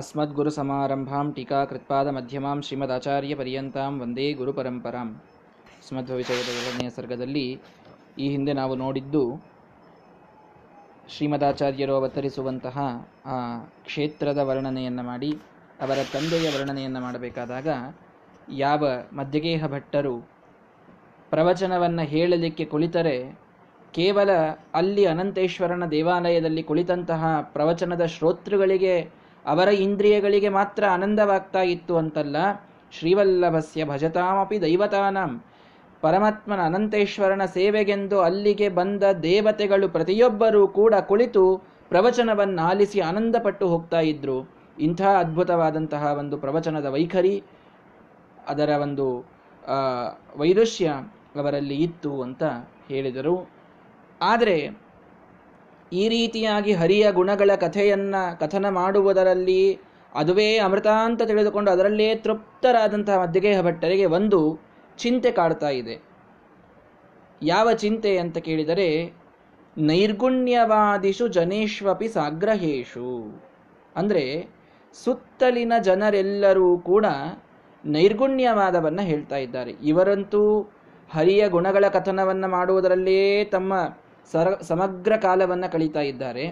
अस्मद्गुरुसमारम्भां ಟೀಕಾಕೃತ್ಪಾದಮಧ್ಯಮಾಂ ಶ್ರೀಮದಾಚಾರ್ಯ ಪರ್ಯಂತಾಂ ವಂದೇ ಗುರುಪರಂಪರಾಂ. ಸ್ಮಧ್ವವಿಷಯದ ಎರಡನೆಯ ಸರ್ಗದಲ್ಲಿ ಈ ಹಿಂದೆ ನಾವು ನೋಡಿದ್ದು ಶ್ರೀಮದಾಚಾರ್ಯರು ಅವತರಿಸುವಂತಹ ಆ ಕ್ಷೇತ್ರದ ವರ್ಣನೆಯನ್ನು ಮಾಡಿ ಅವರ ತಂದೆಯ ವರ್ಣನೆಯನ್ನು ಮಾಡಬೇಕಾದಾಗ ಯಾವ ಮಧ್ಯಗೇಹ ಭಟ್ಟರು ಪ್ರವಚನವನ್ನು ಹೇಳಲಿಕ್ಕೆ ಕುಳಿತರೆ ಕೇವಲ ಅಲ್ಲಿ ಅನಂತೇಶ್ವರನ ದೇವಾಲಯದಲ್ಲಿ ಕುಳಿತಂತಹ ಪ್ರವಚನದ ಶ್ರೋತೃಗಳಿಗೆ ಅವರ ಇಂದ್ರಿಯಗಳಿಗೆ ಮಾತ್ರ ಆನಂದವಾಗ್ತಾ ಇತ್ತು ಅಂತಲ್ಲ, ಶ್ರೀವಲ್ಲಭಸ್ಯ ಭಜತಾಮಪಿ ದೈವತಾನಾಂ, ಪರಮಾತ್ಮನ ಅನಂತೇಶ್ವರನ ಸೇವೆಗೆಂದು ಅಲ್ಲಿಗೆ ಬಂದ ದೇವತೆಗಳು ಪ್ರತಿಯೊಬ್ಬರೂ ಕೂಡ ಕುಳಿತು ಪ್ರವಚನವನ್ನು ಆಲಿಸಿ ಆನಂದಪಟ್ಟು ಹೋಗ್ತಾ ಇದ್ರು. ಇಂಥ ಅದ್ಭುತವಾದಂತಹ ಒಂದು ಪ್ರವಚನದ ವೈಖರಿ, ಅದರ ಒಂದು ವೈರುಷ್ಯ ಅವರಲ್ಲಿ ಇತ್ತು ಅಂತ ಹೇಳಿದರು. ಆದರೆ ಈ ರೀತಿಯಾಗಿ ಹರಿಯ ಗುಣಗಳ ಕಥೆಯನ್ನು ಕಥನ ಮಾಡುವುದರಲ್ಲಿ ಅದುವೇ ಅಮೃತ ಅಂತ ತಿಳಿದುಕೊಂಡು ಅದರಲ್ಲೇ ತೃಪ್ತರಾದಂತಹ ಮಧ್ಯಗೇಹ ಭಟ್ಟರಿಗೆ ಒಂದು ಚಿಂತೆ ಕಾಡ್ತಾ ಇದೆ. ಯಾವ ಚಿಂತೆ ಅಂತ ಕೇಳಿದರೆ, ನೈರ್ಗುಣ್ಯವಾದಿಷು ಜನೇಶ್ವಪಿ ಸಾಗ್ರಹೇಶು, ಅಂದರೆ ಸುತ್ತಲಿನ ಜನರೆಲ್ಲರೂ ಕೂಡ ನೈರ್ಗುಣ್ಯವಾದವನ್ನು ಹೇಳ್ತಾ ಇದ್ದಾರೆ. ಇವರಂತೂ ಹರಿಯ ಗುಣಗಳ ಕಥನವನ್ನು ಮಾಡುವುದರಲ್ಲೇ ತಮ್ಮ ಸಮಗ್ರ ಕಾಲವನ್ನು ಕಳೀತಾ ಇದ್ದಾರೆ.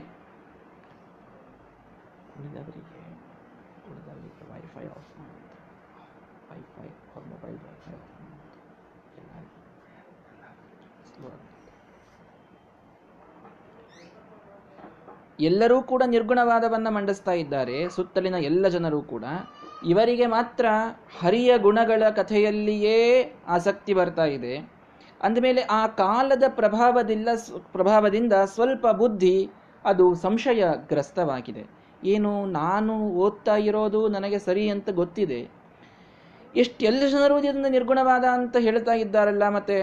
ಎಲ್ಲರೂ ಕೂಡ ನಿರ್ಗುಣವಾದವನ್ನು ಮಂಡಿಸ್ತಾ ಇದ್ದಾರೆ, ಸುತ್ತಲಿನ ಎಲ್ಲ ಜನರೂ ಕೂಡ. ಇವರಿಗೆ ಮಾತ್ರ ಹರಿಯ ಗುಣಗಳ ಕಥೆಯಲ್ಲಿಯೇ ಆಸಕ್ತಿ ಬರ್ತಾ ಇದೆ. ಅಂದಮೇಲೆ ಆ ಕಾಲದ ಪ್ರಭಾವದಿಂದ ಸ್ವಲ್ಪ ಬುದ್ಧಿ ಅದು ಸಂಶಯಗ್ರಸ್ತವಾಗಿದೆ. ಏನು, ನಾನು ಓದ್ತಾ ಇರೋದು ನನಗೆ ಸರಿ ಅಂತ ಗೊತ್ತಿದೆ, ಎಷ್ಟೆಲ್ಲ ಜನರು ಇದರಿಂದ ನಿರ್ಗುಣವಾದ ಅಂತ ಹೇಳ್ತಾ ಇದ್ದಾರಲ್ಲ, ಮತ್ತೆ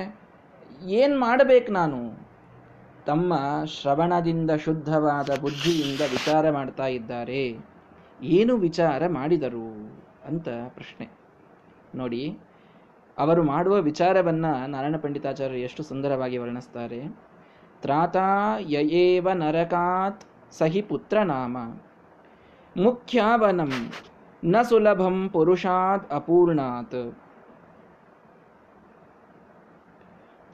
ಏನು ಮಾಡಬೇಕು ನಾನು? ತಮ್ಮ ಶ್ರವಣದಿಂದ ಶುದ್ಧವಾದ ಬುದ್ಧಿಯಿಂದ ವಿಚಾರ ಮಾಡ್ತಾ ಇದ್ದಾರೆ. ಏನು ವಿಚಾರ ಮಾಡಿದರು ಅಂತ ಪ್ರಶ್ನೆ. ನೋಡಿ, ಅವರು ಮಾಡುವ ವಿಚಾರವನ್ನು ನಾರಾಯಣ ಪಂಡಿತಾಚಾರ್ಯರು ಎಷ್ಟು ಸುಂದರವಾಗಿ ವರ್ಣಿಸ್ತಾರೆ. ತ್ರಾತಾ ಯಯೇವ ನರಕಾತ್ ಸಹಿ ಪುತ್ರನಾಮ ಮುಖ್ಯಾವನಂ ನ ಸುಲಭಂ ಪುರುಷಾತ್ ಅಪೂರ್ಣಾತ್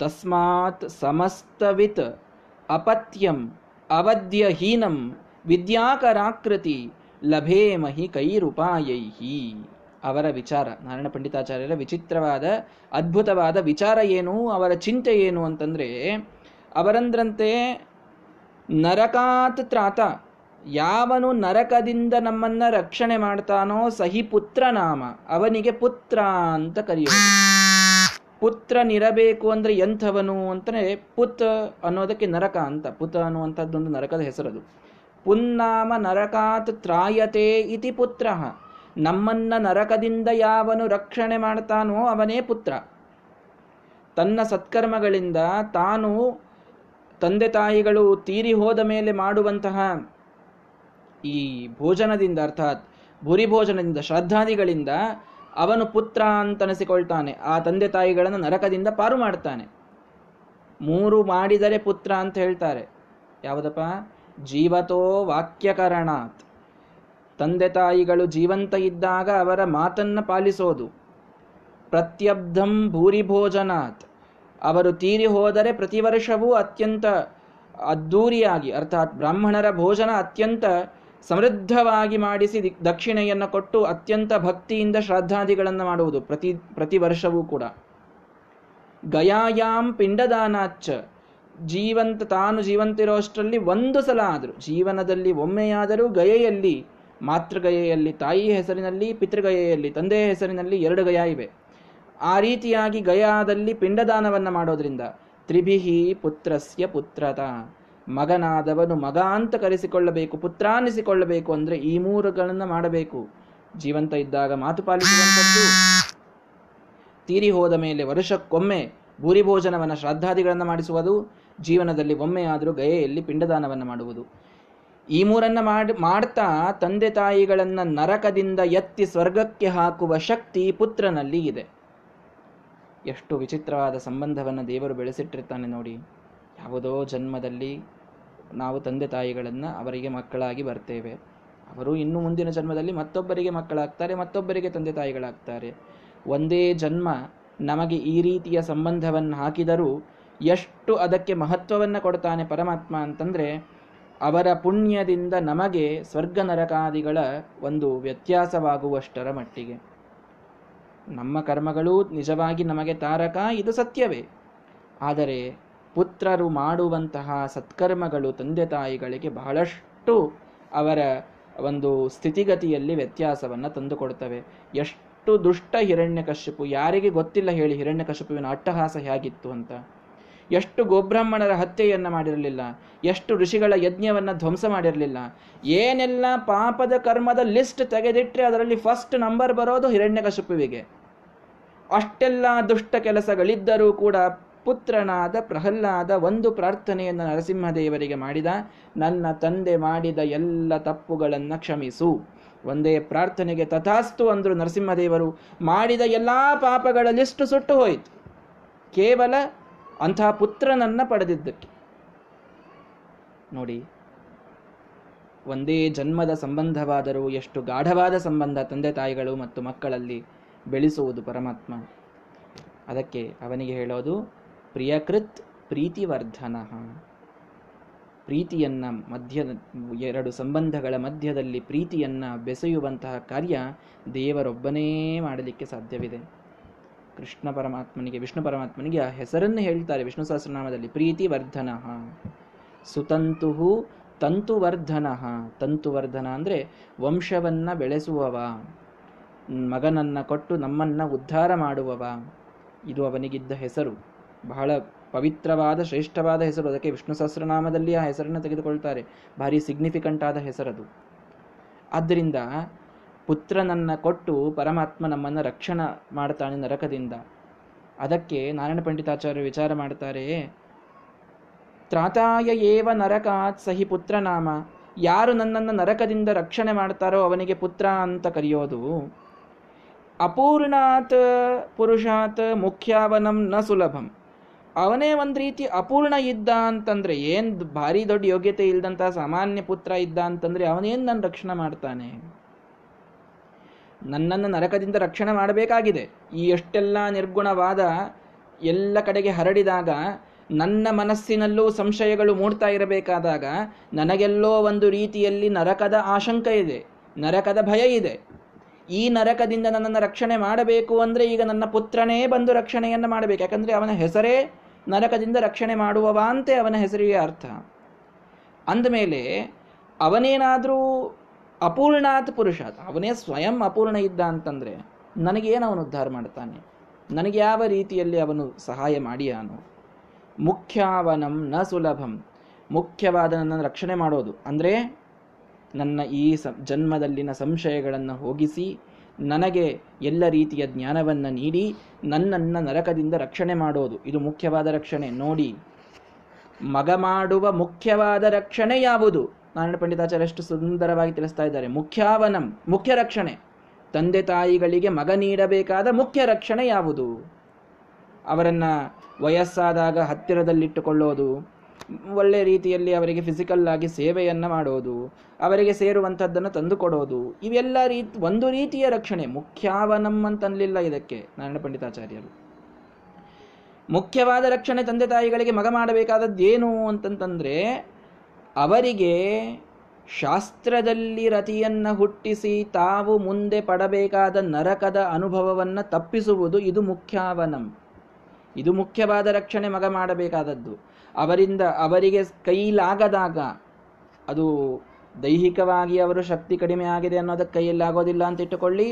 ತಸ್ಮಾತ್ ಸಮಸ್ತವಿತ್ ಅಪತ್ಯಂ ಅವಧ್ಯಹೀನಂ ವಿದ್ಯಾಕರಾಕೃತಿ ಲಭೇಮಹಿ ಕೈರುಪಾಯೈಹಿ. ಅವರ ವಿಚಾರ, ನಾರಾಯಣ ಪಂಡಿತಾಚಾರ್ಯರ ವಿಚಿತ್ರವಾದ ಅದ್ಭುತವಾದ ವಿಚಾರ ಏನು, ಅವರ ಚಿಂತೆ ಏನು ಅಂತಂದರೆ, ಅವರಂದ್ರಂತೆ ನರಕಾತ್ ತ್ರಾತ, ಯಾವನು ನರಕದಿಂದ ನಮ್ಮನ್ನು ರಕ್ಷಣೆ ಮಾಡ್ತಾನೋ ಸಹಿ ಪುತ್ರನಾಮ, ಅವನಿಗೆ ಪುತ್ರ ಅಂತ ಕರೆಯೋದು. ಪುತ್ರನಿರಬೇಕು ಅಂದರೆ ಎಂಥವನು ಅಂದರೆ, ಪುತ್ ಅನ್ನೋದಕ್ಕೆ ನರಕ ಅಂತ, ಪುತ್ ಅನ್ನುವಂಥದ್ದೊಂದು ನರಕದ ಹೆಸರದು. ಪುನ್ನಾಮ ನರಕಾತ್ ತ್ರಾಯತೆ ಇತಿ ಪುತ್ರ, ನಮ್ಮನ್ನ ನರಕದಿಂದ ಯಾವನು ರಕ್ಷಣೆ ಮಾಡ್ತಾನೋ ಅವನೇ ಪುತ್ರ. ತನ್ನ ಸತ್ಕರ್ಮಗಳಿಂದ ತಾನು ತಂದೆ ತಾಯಿಗಳು ತೀರಿ ಹೋದ ಮೇಲೆ ಮಾಡುವಂತಹ ಈ ಭೋಜನದಿಂದ, ಅರ್ಥಾತ್ ಭೂರಿ ಭೋಜನದಿಂದ, ಶ್ರದ್ಧಾದಿಗಳಿಂದ ಅವನು ಪುತ್ರ ಅಂತನಿಸಿಕೊಳ್ತಾನೆ. ಆ ತಂದೆ ತಾಯಿಗಳನ್ನು ನರಕದಿಂದ ಪಾರು ಮಾಡ್ತಾನೆ. ಮೂರು ಮಾಡಿದರೆ ಪುತ್ರ ಅಂತ ಹೇಳ್ತಾರೆ. ಯಾವುದಪ್ಪ? ಜೀವತೋ ವಾಕ್ಯಕರಣಾತ್, ತಂದೆ ತಾಯಿಗಳು ಜೀವಂತ ಇದ್ದಾಗ ಅವರ ಮಾತನ್ನು ಪಾಲಿಸೋದು. ಪ್ರತ್ಯಬ್ಧಂ ಭೂರಿಭೋಜನಾತ್, ಅವರು ತೀರಿ ಹೋದರೆ ಪ್ರತಿ ವರ್ಷವೂ ಅತ್ಯಂತ ಅದ್ದೂರಿಯಾಗಿ, ಅರ್ಥಾತ್ ಬ್ರಾಹ್ಮಣರ ಭೋಜನ ಅತ್ಯಂತ ಸಮೃದ್ಧವಾಗಿ ಮಾಡಿಸಿ ದಕ್ಷಿಣೆಯನ್ನು ಕೊಟ್ಟು ಅತ್ಯಂತ ಭಕ್ತಿಯಿಂದ ಶ್ರದ್ಧಾದಿಗಳನ್ನು ಮಾಡುವುದು ಪ್ರತಿ ವರ್ಷವೂ ಕೂಡ. ಗಯಾಯಾಮ್ ಪಿಂಡದಾನಾಚ, ತಾನು ಜೀವಂತಿರೋಷ್ಟರಲ್ಲಿ ಒಂದು ಸಲ ಆದರೂ, ಜೀವನದಲ್ಲಿ ಒಮ್ಮೆಯಾದರೂ ಗಯೆಯಲ್ಲಿ, ಮಾತೃಗಯೆಯಲ್ಲಿ, ತಾಯಿಯ ಹೆಸರಿನಲ್ಲಿ, ಪಿತೃಗಯೆಯಲ್ಲಿ, ತಂದೆಯ ಹೆಸರಿನಲ್ಲಿ ಎರಡು ಗಯ ಇವೆ. ಆ ರೀತಿಯಾಗಿ ಗಯಾದಲ್ಲಿ ಪಿಂಡದಾನವನ್ನು ಮಾಡೋದ್ರಿಂದ ತ್ರಿಭಿಹಿ ಪುತ್ರಸ್ಯ ಪುತ್ರತ, ಮಗನಾದವನು ಮಗ ಅಂತ ಕರೆಸಿಕೊಳ್ಳಬೇಕು, ಪುತ್ರ ಅನ್ನಿಸಿಕೊಳ್ಳಬೇಕು ಅಂದರೆ ಈ ಮೂರುಗಳನ್ನು ಮಾಡಬೇಕು. ಜೀವಂತ ಇದ್ದಾಗ ಮಾತು ಪಾಲಿಸುವಂಥದ್ದು, ತೀರಿ ಹೋದ ಮೇಲೆ ವರ್ಷಕ್ಕೊಮ್ಮೆ ಭೂರಿಭೋಜನವನ್ನು ಶ್ರಾದ್ದಾದಿಗಳನ್ನು ಮಾಡಿಸುವುದು, ಜೀವನದಲ್ಲಿ ಒಮ್ಮೆಯಾದರೂ ಗಯೆಯಲ್ಲಿ ಪಿಂಡದಾನವನ್ನು ಮಾಡುವುದು. ಈ ಮೂರನ್ನು ಮಾಡ್ತಾ ತಂದೆ ತಾಯಿಗಳನ್ನು ನರಕದಿಂದ ಎತ್ತಿ ಸ್ವರ್ಗಕ್ಕೆ ಹಾಕುವ ಶಕ್ತಿ ಪುತ್ರನಲ್ಲಿ ಇದೆ. ಎಷ್ಟು ವಿಚಿತ್ರವಾದ ಸಂಬಂಧವನ್ನು ದೇವರು ಬೆಳೆಸಿಟ್ಟಿರ್ತಾನೆ ನೋಡಿ. ಯಾವುದೋ ಜನ್ಮದಲ್ಲಿ ನಾವು ತಂದೆ ತಾಯಿಗಳನ್ನು ಅವರಿಗೆ ಮಕ್ಕಳಾಗಿ ಬರ್ತೇವೆ, ಅವರು ಇನ್ನು ಮುಂದಿನ ಜನ್ಮದಲ್ಲಿ ಮತ್ತೊಬ್ಬರಿಗೆ ಮಕ್ಕಳಾಗ್ತಾರೆ, ಮತ್ತೊಬ್ಬರಿಗೆ ತಂದೆ ತಾಯಿಗಳಾಗ್ತಾರೆ. ಒಂದೇ ಜನ್ಮ ನಮಗೆ ಈ ರೀತಿಯ ಸಂಬಂಧವನ್ನು ಹಾಕಿದರೂ ಎಷ್ಟು ಅದಕ್ಕೆ ಮಹತ್ವವನ್ನು ಕೊಡ್ತಾನೆ ಪರಮಾತ್ಮ ಅಂತಂದರೆ, ಅವರ ಪುಣ್ಯದಿಂದ ನಮಗೆ ಸ್ವರ್ಗ ನರಕಾದಿಗಳ ಒಂದು ವ್ಯತ್ಯಾಸವಾಗುವಷ್ಟರ ಮಟ್ಟಿಗೆ. ನಮ್ಮ ಕರ್ಮಗಳು ನಿಜವಾಗಿ ನಮಗೆ ತಾರಕ, ಇದು ಸತ್ಯವೇ. ಆದರೆ ಪುತ್ರರು ಮಾಡುವಂತಹ ಸತ್ಕರ್ಮಗಳು ತಂದೆ ತಾಯಿಗಳಿಗೆ ಬಹಳಷ್ಟು ಅವರ ಒಂದು ಸ್ಥಿತಿಗತಿಯಲ್ಲಿ ವ್ಯತ್ಯಾಸವನ್ನು ತಂದುಕೊಡ್ತವೆ. ಎಷ್ಟು ದುಷ್ಟ ಹಿರಣ್ಯಕಶ್ಯಪು, ಯಾರಿಗೆ ಗೊತ್ತಿಲ್ಲ ಹೇಳಿ ಹಿರಣ್ಯಕಶ್ಯಪುವಿನ ಅಟ್ಟಹಾಸ ಹೇಗಿತ್ತು ಅಂತ. ಎಷ್ಟು ಗೋಬ್ರಾಹ್ಮಣರ ಹತ್ಯೆಯನ್ನು ಮಾಡಿರಲಿಲ್ಲ, ಎಷ್ಟು ಋಷಿಗಳ ಯಜ್ಞವನ್ನು ಧ್ವಂಸ ಮಾಡಿರಲಿಲ್ಲ. ಏನೆಲ್ಲ ಪಾಪದ ಕರ್ಮದ ಲಿಸ್ಟ್ ತೆಗೆದಿಟ್ಟರೆ ಅದರಲ್ಲಿ ಫಸ್ಟ್ ನಂಬರ್ ಬರೋದು ಹಿರಣ್ಯಕಶ್ಯಪುವಿಗೆ. ಅಷ್ಟೆಲ್ಲ ದುಷ್ಟ ಕೆಲಸಗಳಿದ್ದರೂ ಕೂಡ ಪುತ್ರನಾದ ಪ್ರಹ್ಲಾದ ಒಂದು ಪ್ರಾರ್ಥನೆಯನ್ನು ನರಸಿಂಹದೇವರಿಗೆ ಮಾಡಿದ, ನನ್ನ ತಂದೆ ಮಾಡಿದ ಎಲ್ಲ ತಪ್ಪುಗಳನ್ನು ಕ್ಷಮಿಸು. ಒಂದೇ ಪ್ರಾರ್ಥನೆಗೆ ತಥಾಸ್ತು ಅಂದರು ನರಸಿಂಹದೇವರು. ಮಾಡಿದ ಎಲ್ಲ ಪಾಪಗಳ ಲಿಸ್ಟ್ ಸುಟ್ಟು ಹೋಯಿತು ಕೇವಲ ಅಂತಹ ಪುತ್ರನನ್ನು ಪಡೆದಿದ್ದಕ್ಕೆ. ನೋಡಿ, ಒಂದೇ ಜನ್ಮದ ಸಂಬಂಧವಾದರೂ ಎಷ್ಟು ಗಾಢವಾದ ಸಂಬಂಧ ತಂದೆ ತಾಯಿಗಳು ಮತ್ತು ಮಕ್ಕಳಲ್ಲಿ ಬೆಳೆಸುವುದು ಪರಮಾತ್ಮ. ಅದಕ್ಕೆ ಅವನಿಗೆ ಹೇಳೋದು ಪ್ರಿಯಕೃತ್ ಪ್ರೀತಿವರ್ಧನ. ಪ್ರೀತಿಯನ್ನು ಎರಡು ಸಂಬಂಧಗಳ ಮಧ್ಯದಲ್ಲಿ ಪ್ರೀತಿಯನ್ನು ಬೆಸೆಯುವಂತಹ ಕಾರ್ಯ ದೇವರೊಬ್ಬನೇ ಮಾಡಲಿಕ್ಕೆ ಸಾಧ್ಯವಿದೆ. ಕೃಷ್ಣ ಪರಮಾತ್ಮನಿಗೆ, ವಿಷ್ಣು ಪರಮಾತ್ಮನಿಗೆ ಆ ಹೆಸರನ್ನು ಹೇಳ್ತಾರೆ ವಿಷ್ಣು ಸಹಸ್ರನಾಮದಲ್ಲಿ, ಪ್ರೀತಿವರ್ಧನ. ಸುತಂತು ತಂತುವರ್ಧನ. ತಂತುವರ್ಧನ ಅಂದರೆ ವಂಶವನ್ನು ಬೆಳೆಸುವವ, ಮಗನನ್ನು ಕೊಟ್ಟು ನಮ್ಮನ್ನು ಉದ್ಧಾರ ಮಾಡುವವ. ಇದು ಅವನಿಗಿದ್ದ ಹೆಸರು, ಬಹಳ ಪವಿತ್ರವಾದ ಶ್ರೇಷ್ಠವಾದ ಹೆಸರು. ಅದಕ್ಕೆ ವಿಷ್ಣು ಸಹಸ್ರನಾಮದಲ್ಲಿ ಆ ಹೆಸರನ್ನು ತೆಗೆದುಕೊಳ್ತಾರೆ. ಭಾರಿ ಸಿಗ್ನಿಫಿಕೆಂಟ್ ಆದ ಹೆಸರದು. ಆದ್ದರಿಂದ ಪುತ್ರನನ್ನು ಕೊಟ್ಟು ಪರಮಾತ್ಮ ನಮ್ಮನ್ನು ರಕ್ಷಣೆ ಮಾಡ್ತಾನೆ ನರಕದಿಂದ. ಅದಕ್ಕೆ ನಾರಾಯಣ ಪಂಡಿತಾಚಾರ್ಯರು ವಿಚಾರ ಮಾಡ್ತಾರೆ, ತ್ರಾತಾಯ ಏವ ನರಕಾತ್ ಸಹಿ ಪುತ್ರನಾಮ. ಯಾರು ನನ್ನನ್ನು ನರಕದಿಂದ ರಕ್ಷಣೆ ಮಾಡ್ತಾರೋ ಅವನಿಗೆ ಪುತ್ರ ಅಂತ ಕರೆಯೋದು. ಅಪೂರ್ಣಾತ್ ಪುರುಷಾತ್ ಮುಖ್ಯಾವನಂ ನ ಸುಲಭಂ. ಅವನೇ ಒಂದು ರೀತಿ ಅಪೂರ್ಣ ಇದ್ದ ಅಂತಂದರೆ, ಏನು ಭಾರಿ ದೊಡ್ಡ ಯೋಗ್ಯತೆ ಇಲ್ಲದಂಥ ಸಾಮಾನ್ಯ ಪುತ್ರ ಇದ್ದ ಅಂತಂದರೆ ಅವನೇನು ನನ್ನ ರಕ್ಷಣೆ ಮಾಡ್ತಾನೆ? ನನ್ನನ್ನು ನರಕದಿಂದ ರಕ್ಷಣೆ ಮಾಡಬೇಕಾಗಿದೆ. ಈ ಎಷ್ಟೆಲ್ಲ ನಿರ್ಗುಣವಾದ ಎಲ್ಲ ಕಡೆಗೆ ಹರಡಿದಾಗ, ನನ್ನ ಮನಸ್ಸಿನಲ್ಲೂ ಸಂಶಯಗಳು ಮೂಡ್ತಾ ಇರಬೇಕಾದಾಗ, ನನಗೆಲ್ಲೋ ಒಂದು ರೀತಿಯಲ್ಲಿ ನರಕದ ಆಶಂಕ ಇದೆ, ನರಕದ ಭಯ ಇದೆ. ಈ ನರಕದಿಂದ ನನ್ನನ್ನು ರಕ್ಷಣೆ ಮಾಡಬೇಕು ಅಂದರೆ ಈಗ ನನ್ನ ಪುತ್ರನೇ ಬಂದು ರಕ್ಷಣೆಯನ್ನು ಮಾಡಬೇಕು. ಯಾಕಂದರೆ ಅವನ ಹೆಸರೇ ನರಕದಿಂದ ರಕ್ಷಣೆ ಮಾಡುವವಂತೆ, ಅವನ ಹೆಸರಿಗೆ ಅರ್ಥ. ಅಂದಮೇಲೆ ಅವನೇನಾದರೂ ಅಪೂರ್ಣಾತ್ ಪುರುಷಾತ್, ಅವನೇ ಸ್ವಯಂ ಅಪೂರ್ಣ ಇದ್ದ ಅಂತಂದರೆ ನನಗೇನು ಅವನು ಉದ್ಧಾರ ಮಾಡ್ತಾನೆ? ನನಗೆ ಯಾವ ರೀತಿಯಲ್ಲಿ ಅವನು ಸಹಾಯ ಮಾಡಿಯಾನು? ಮುಖ್ಯಾವನಂ ನ ಸುಲಭಂ. ಮುಖ್ಯವಾದ ನನ್ನನ್ನು ರಕ್ಷಣೆ ಮಾಡೋದು ಅಂದರೆ ನನ್ನ ಈ ಜನ್ಮದಲ್ಲಿನ ಸಂಶಯಗಳನ್ನು ಹೋಗಿಸಿ, ನನಗೆ ಎಲ್ಲ ರೀತಿಯ ಜ್ಞಾನವನ್ನು ನೀಡಿ, ನನ್ನನ್ನು ನರಕದಿಂದ ರಕ್ಷಣೆ ಮಾಡೋದು, ಇದು ಮುಖ್ಯವಾದ ರಕ್ಷಣೆ. ನೋಡಿ, ಮಗ ಮಾಡುವ ಮುಖ್ಯವಾದ ರಕ್ಷಣೆ ಯಾವುದು? ನಾರಾಯಣ ಪಂಡಿತಾಚಾರ್ಯ ಎಷ್ಟು ಸುಂದರವಾಗಿ ತಿಳಿಸ್ತಾ ಇದ್ದಾರೆ. ಮುಖ್ಯಾವನಂ, ಮುಖ್ಯ ರಕ್ಷಣೆ. ತಂದೆ ತಾಯಿಗಳಿಗೆ ಮಗ ನೀಡಬೇಕಾದ ಮುಖ್ಯ ರಕ್ಷಣೆ ಯಾವುದು? ಅವರನ್ನು ವಯಸ್ಸಾದಾಗ ಹತ್ತಿರದಲ್ಲಿಟ್ಟುಕೊಳ್ಳೋದು, ಒಳ್ಳೆ ರೀತಿಯಲ್ಲಿ ಅವರಿಗೆ ಫಿಸಿಕಲ್ ಆಗಿ ಸೇವೆಯನ್ನು ಮಾಡೋದು, ಅವರಿಗೆ ಸೇರುವಂಥದ್ದನ್ನು ತಂದುಕೊಡೋದು, ಇವೆಲ್ಲ ಒಂದು ರೀತಿಯ ರಕ್ಷಣೆ. ಮುಖ್ಯಾವನಂ ಅಂತನಲಿಲ್ಲ ಇದಕ್ಕೆ ನಾರಾಯಣ ಪಂಡಿತಾಚಾರ್ಯರು. ಮುಖ್ಯವಾದ ರಕ್ಷಣೆ ತಂದೆ ತಾಯಿಗಳಿಗೆ ಮಗ ಮಾಡಬೇಕಾದದ್ದೇನು ಅಂತಂತಂದರೆ, ಅವರಿಗೆ ಶಾಸ್ತ್ರದಲ್ಲಿ ರತಿಯನ್ನು ಹುಟ್ಟಿಸಿ ತಾವು ಮುಂದೆ ಪಡಬೇಕಾದ ನರಕದ ಅನುಭವವನ್ನು ತಪ್ಪಿಸುವುದು, ಇದು ಮುಖ್ಯಾವನಂ. ಇದು ಮುಖ್ಯವಾದ ರಕ್ಷಣೆ ಮಗ ಮಾಡಬೇಕಾದದ್ದು. ಅವರಿಂದ ಅವರಿಗೆ ಕೈಲಾಗದಾಗ, ಅದು ದೈಹಿಕವಾಗಿ ಅವರು ಶಕ್ತಿ ಕಡಿಮೆ ಆಗಿದೆ ಅನ್ನೋದಕ್ಕೆ ಕೈಯಲ್ಲಾಗೋದಿಲ್ಲ ಅಂತ ಇಟ್ಟುಕೊಳ್ಳಿ,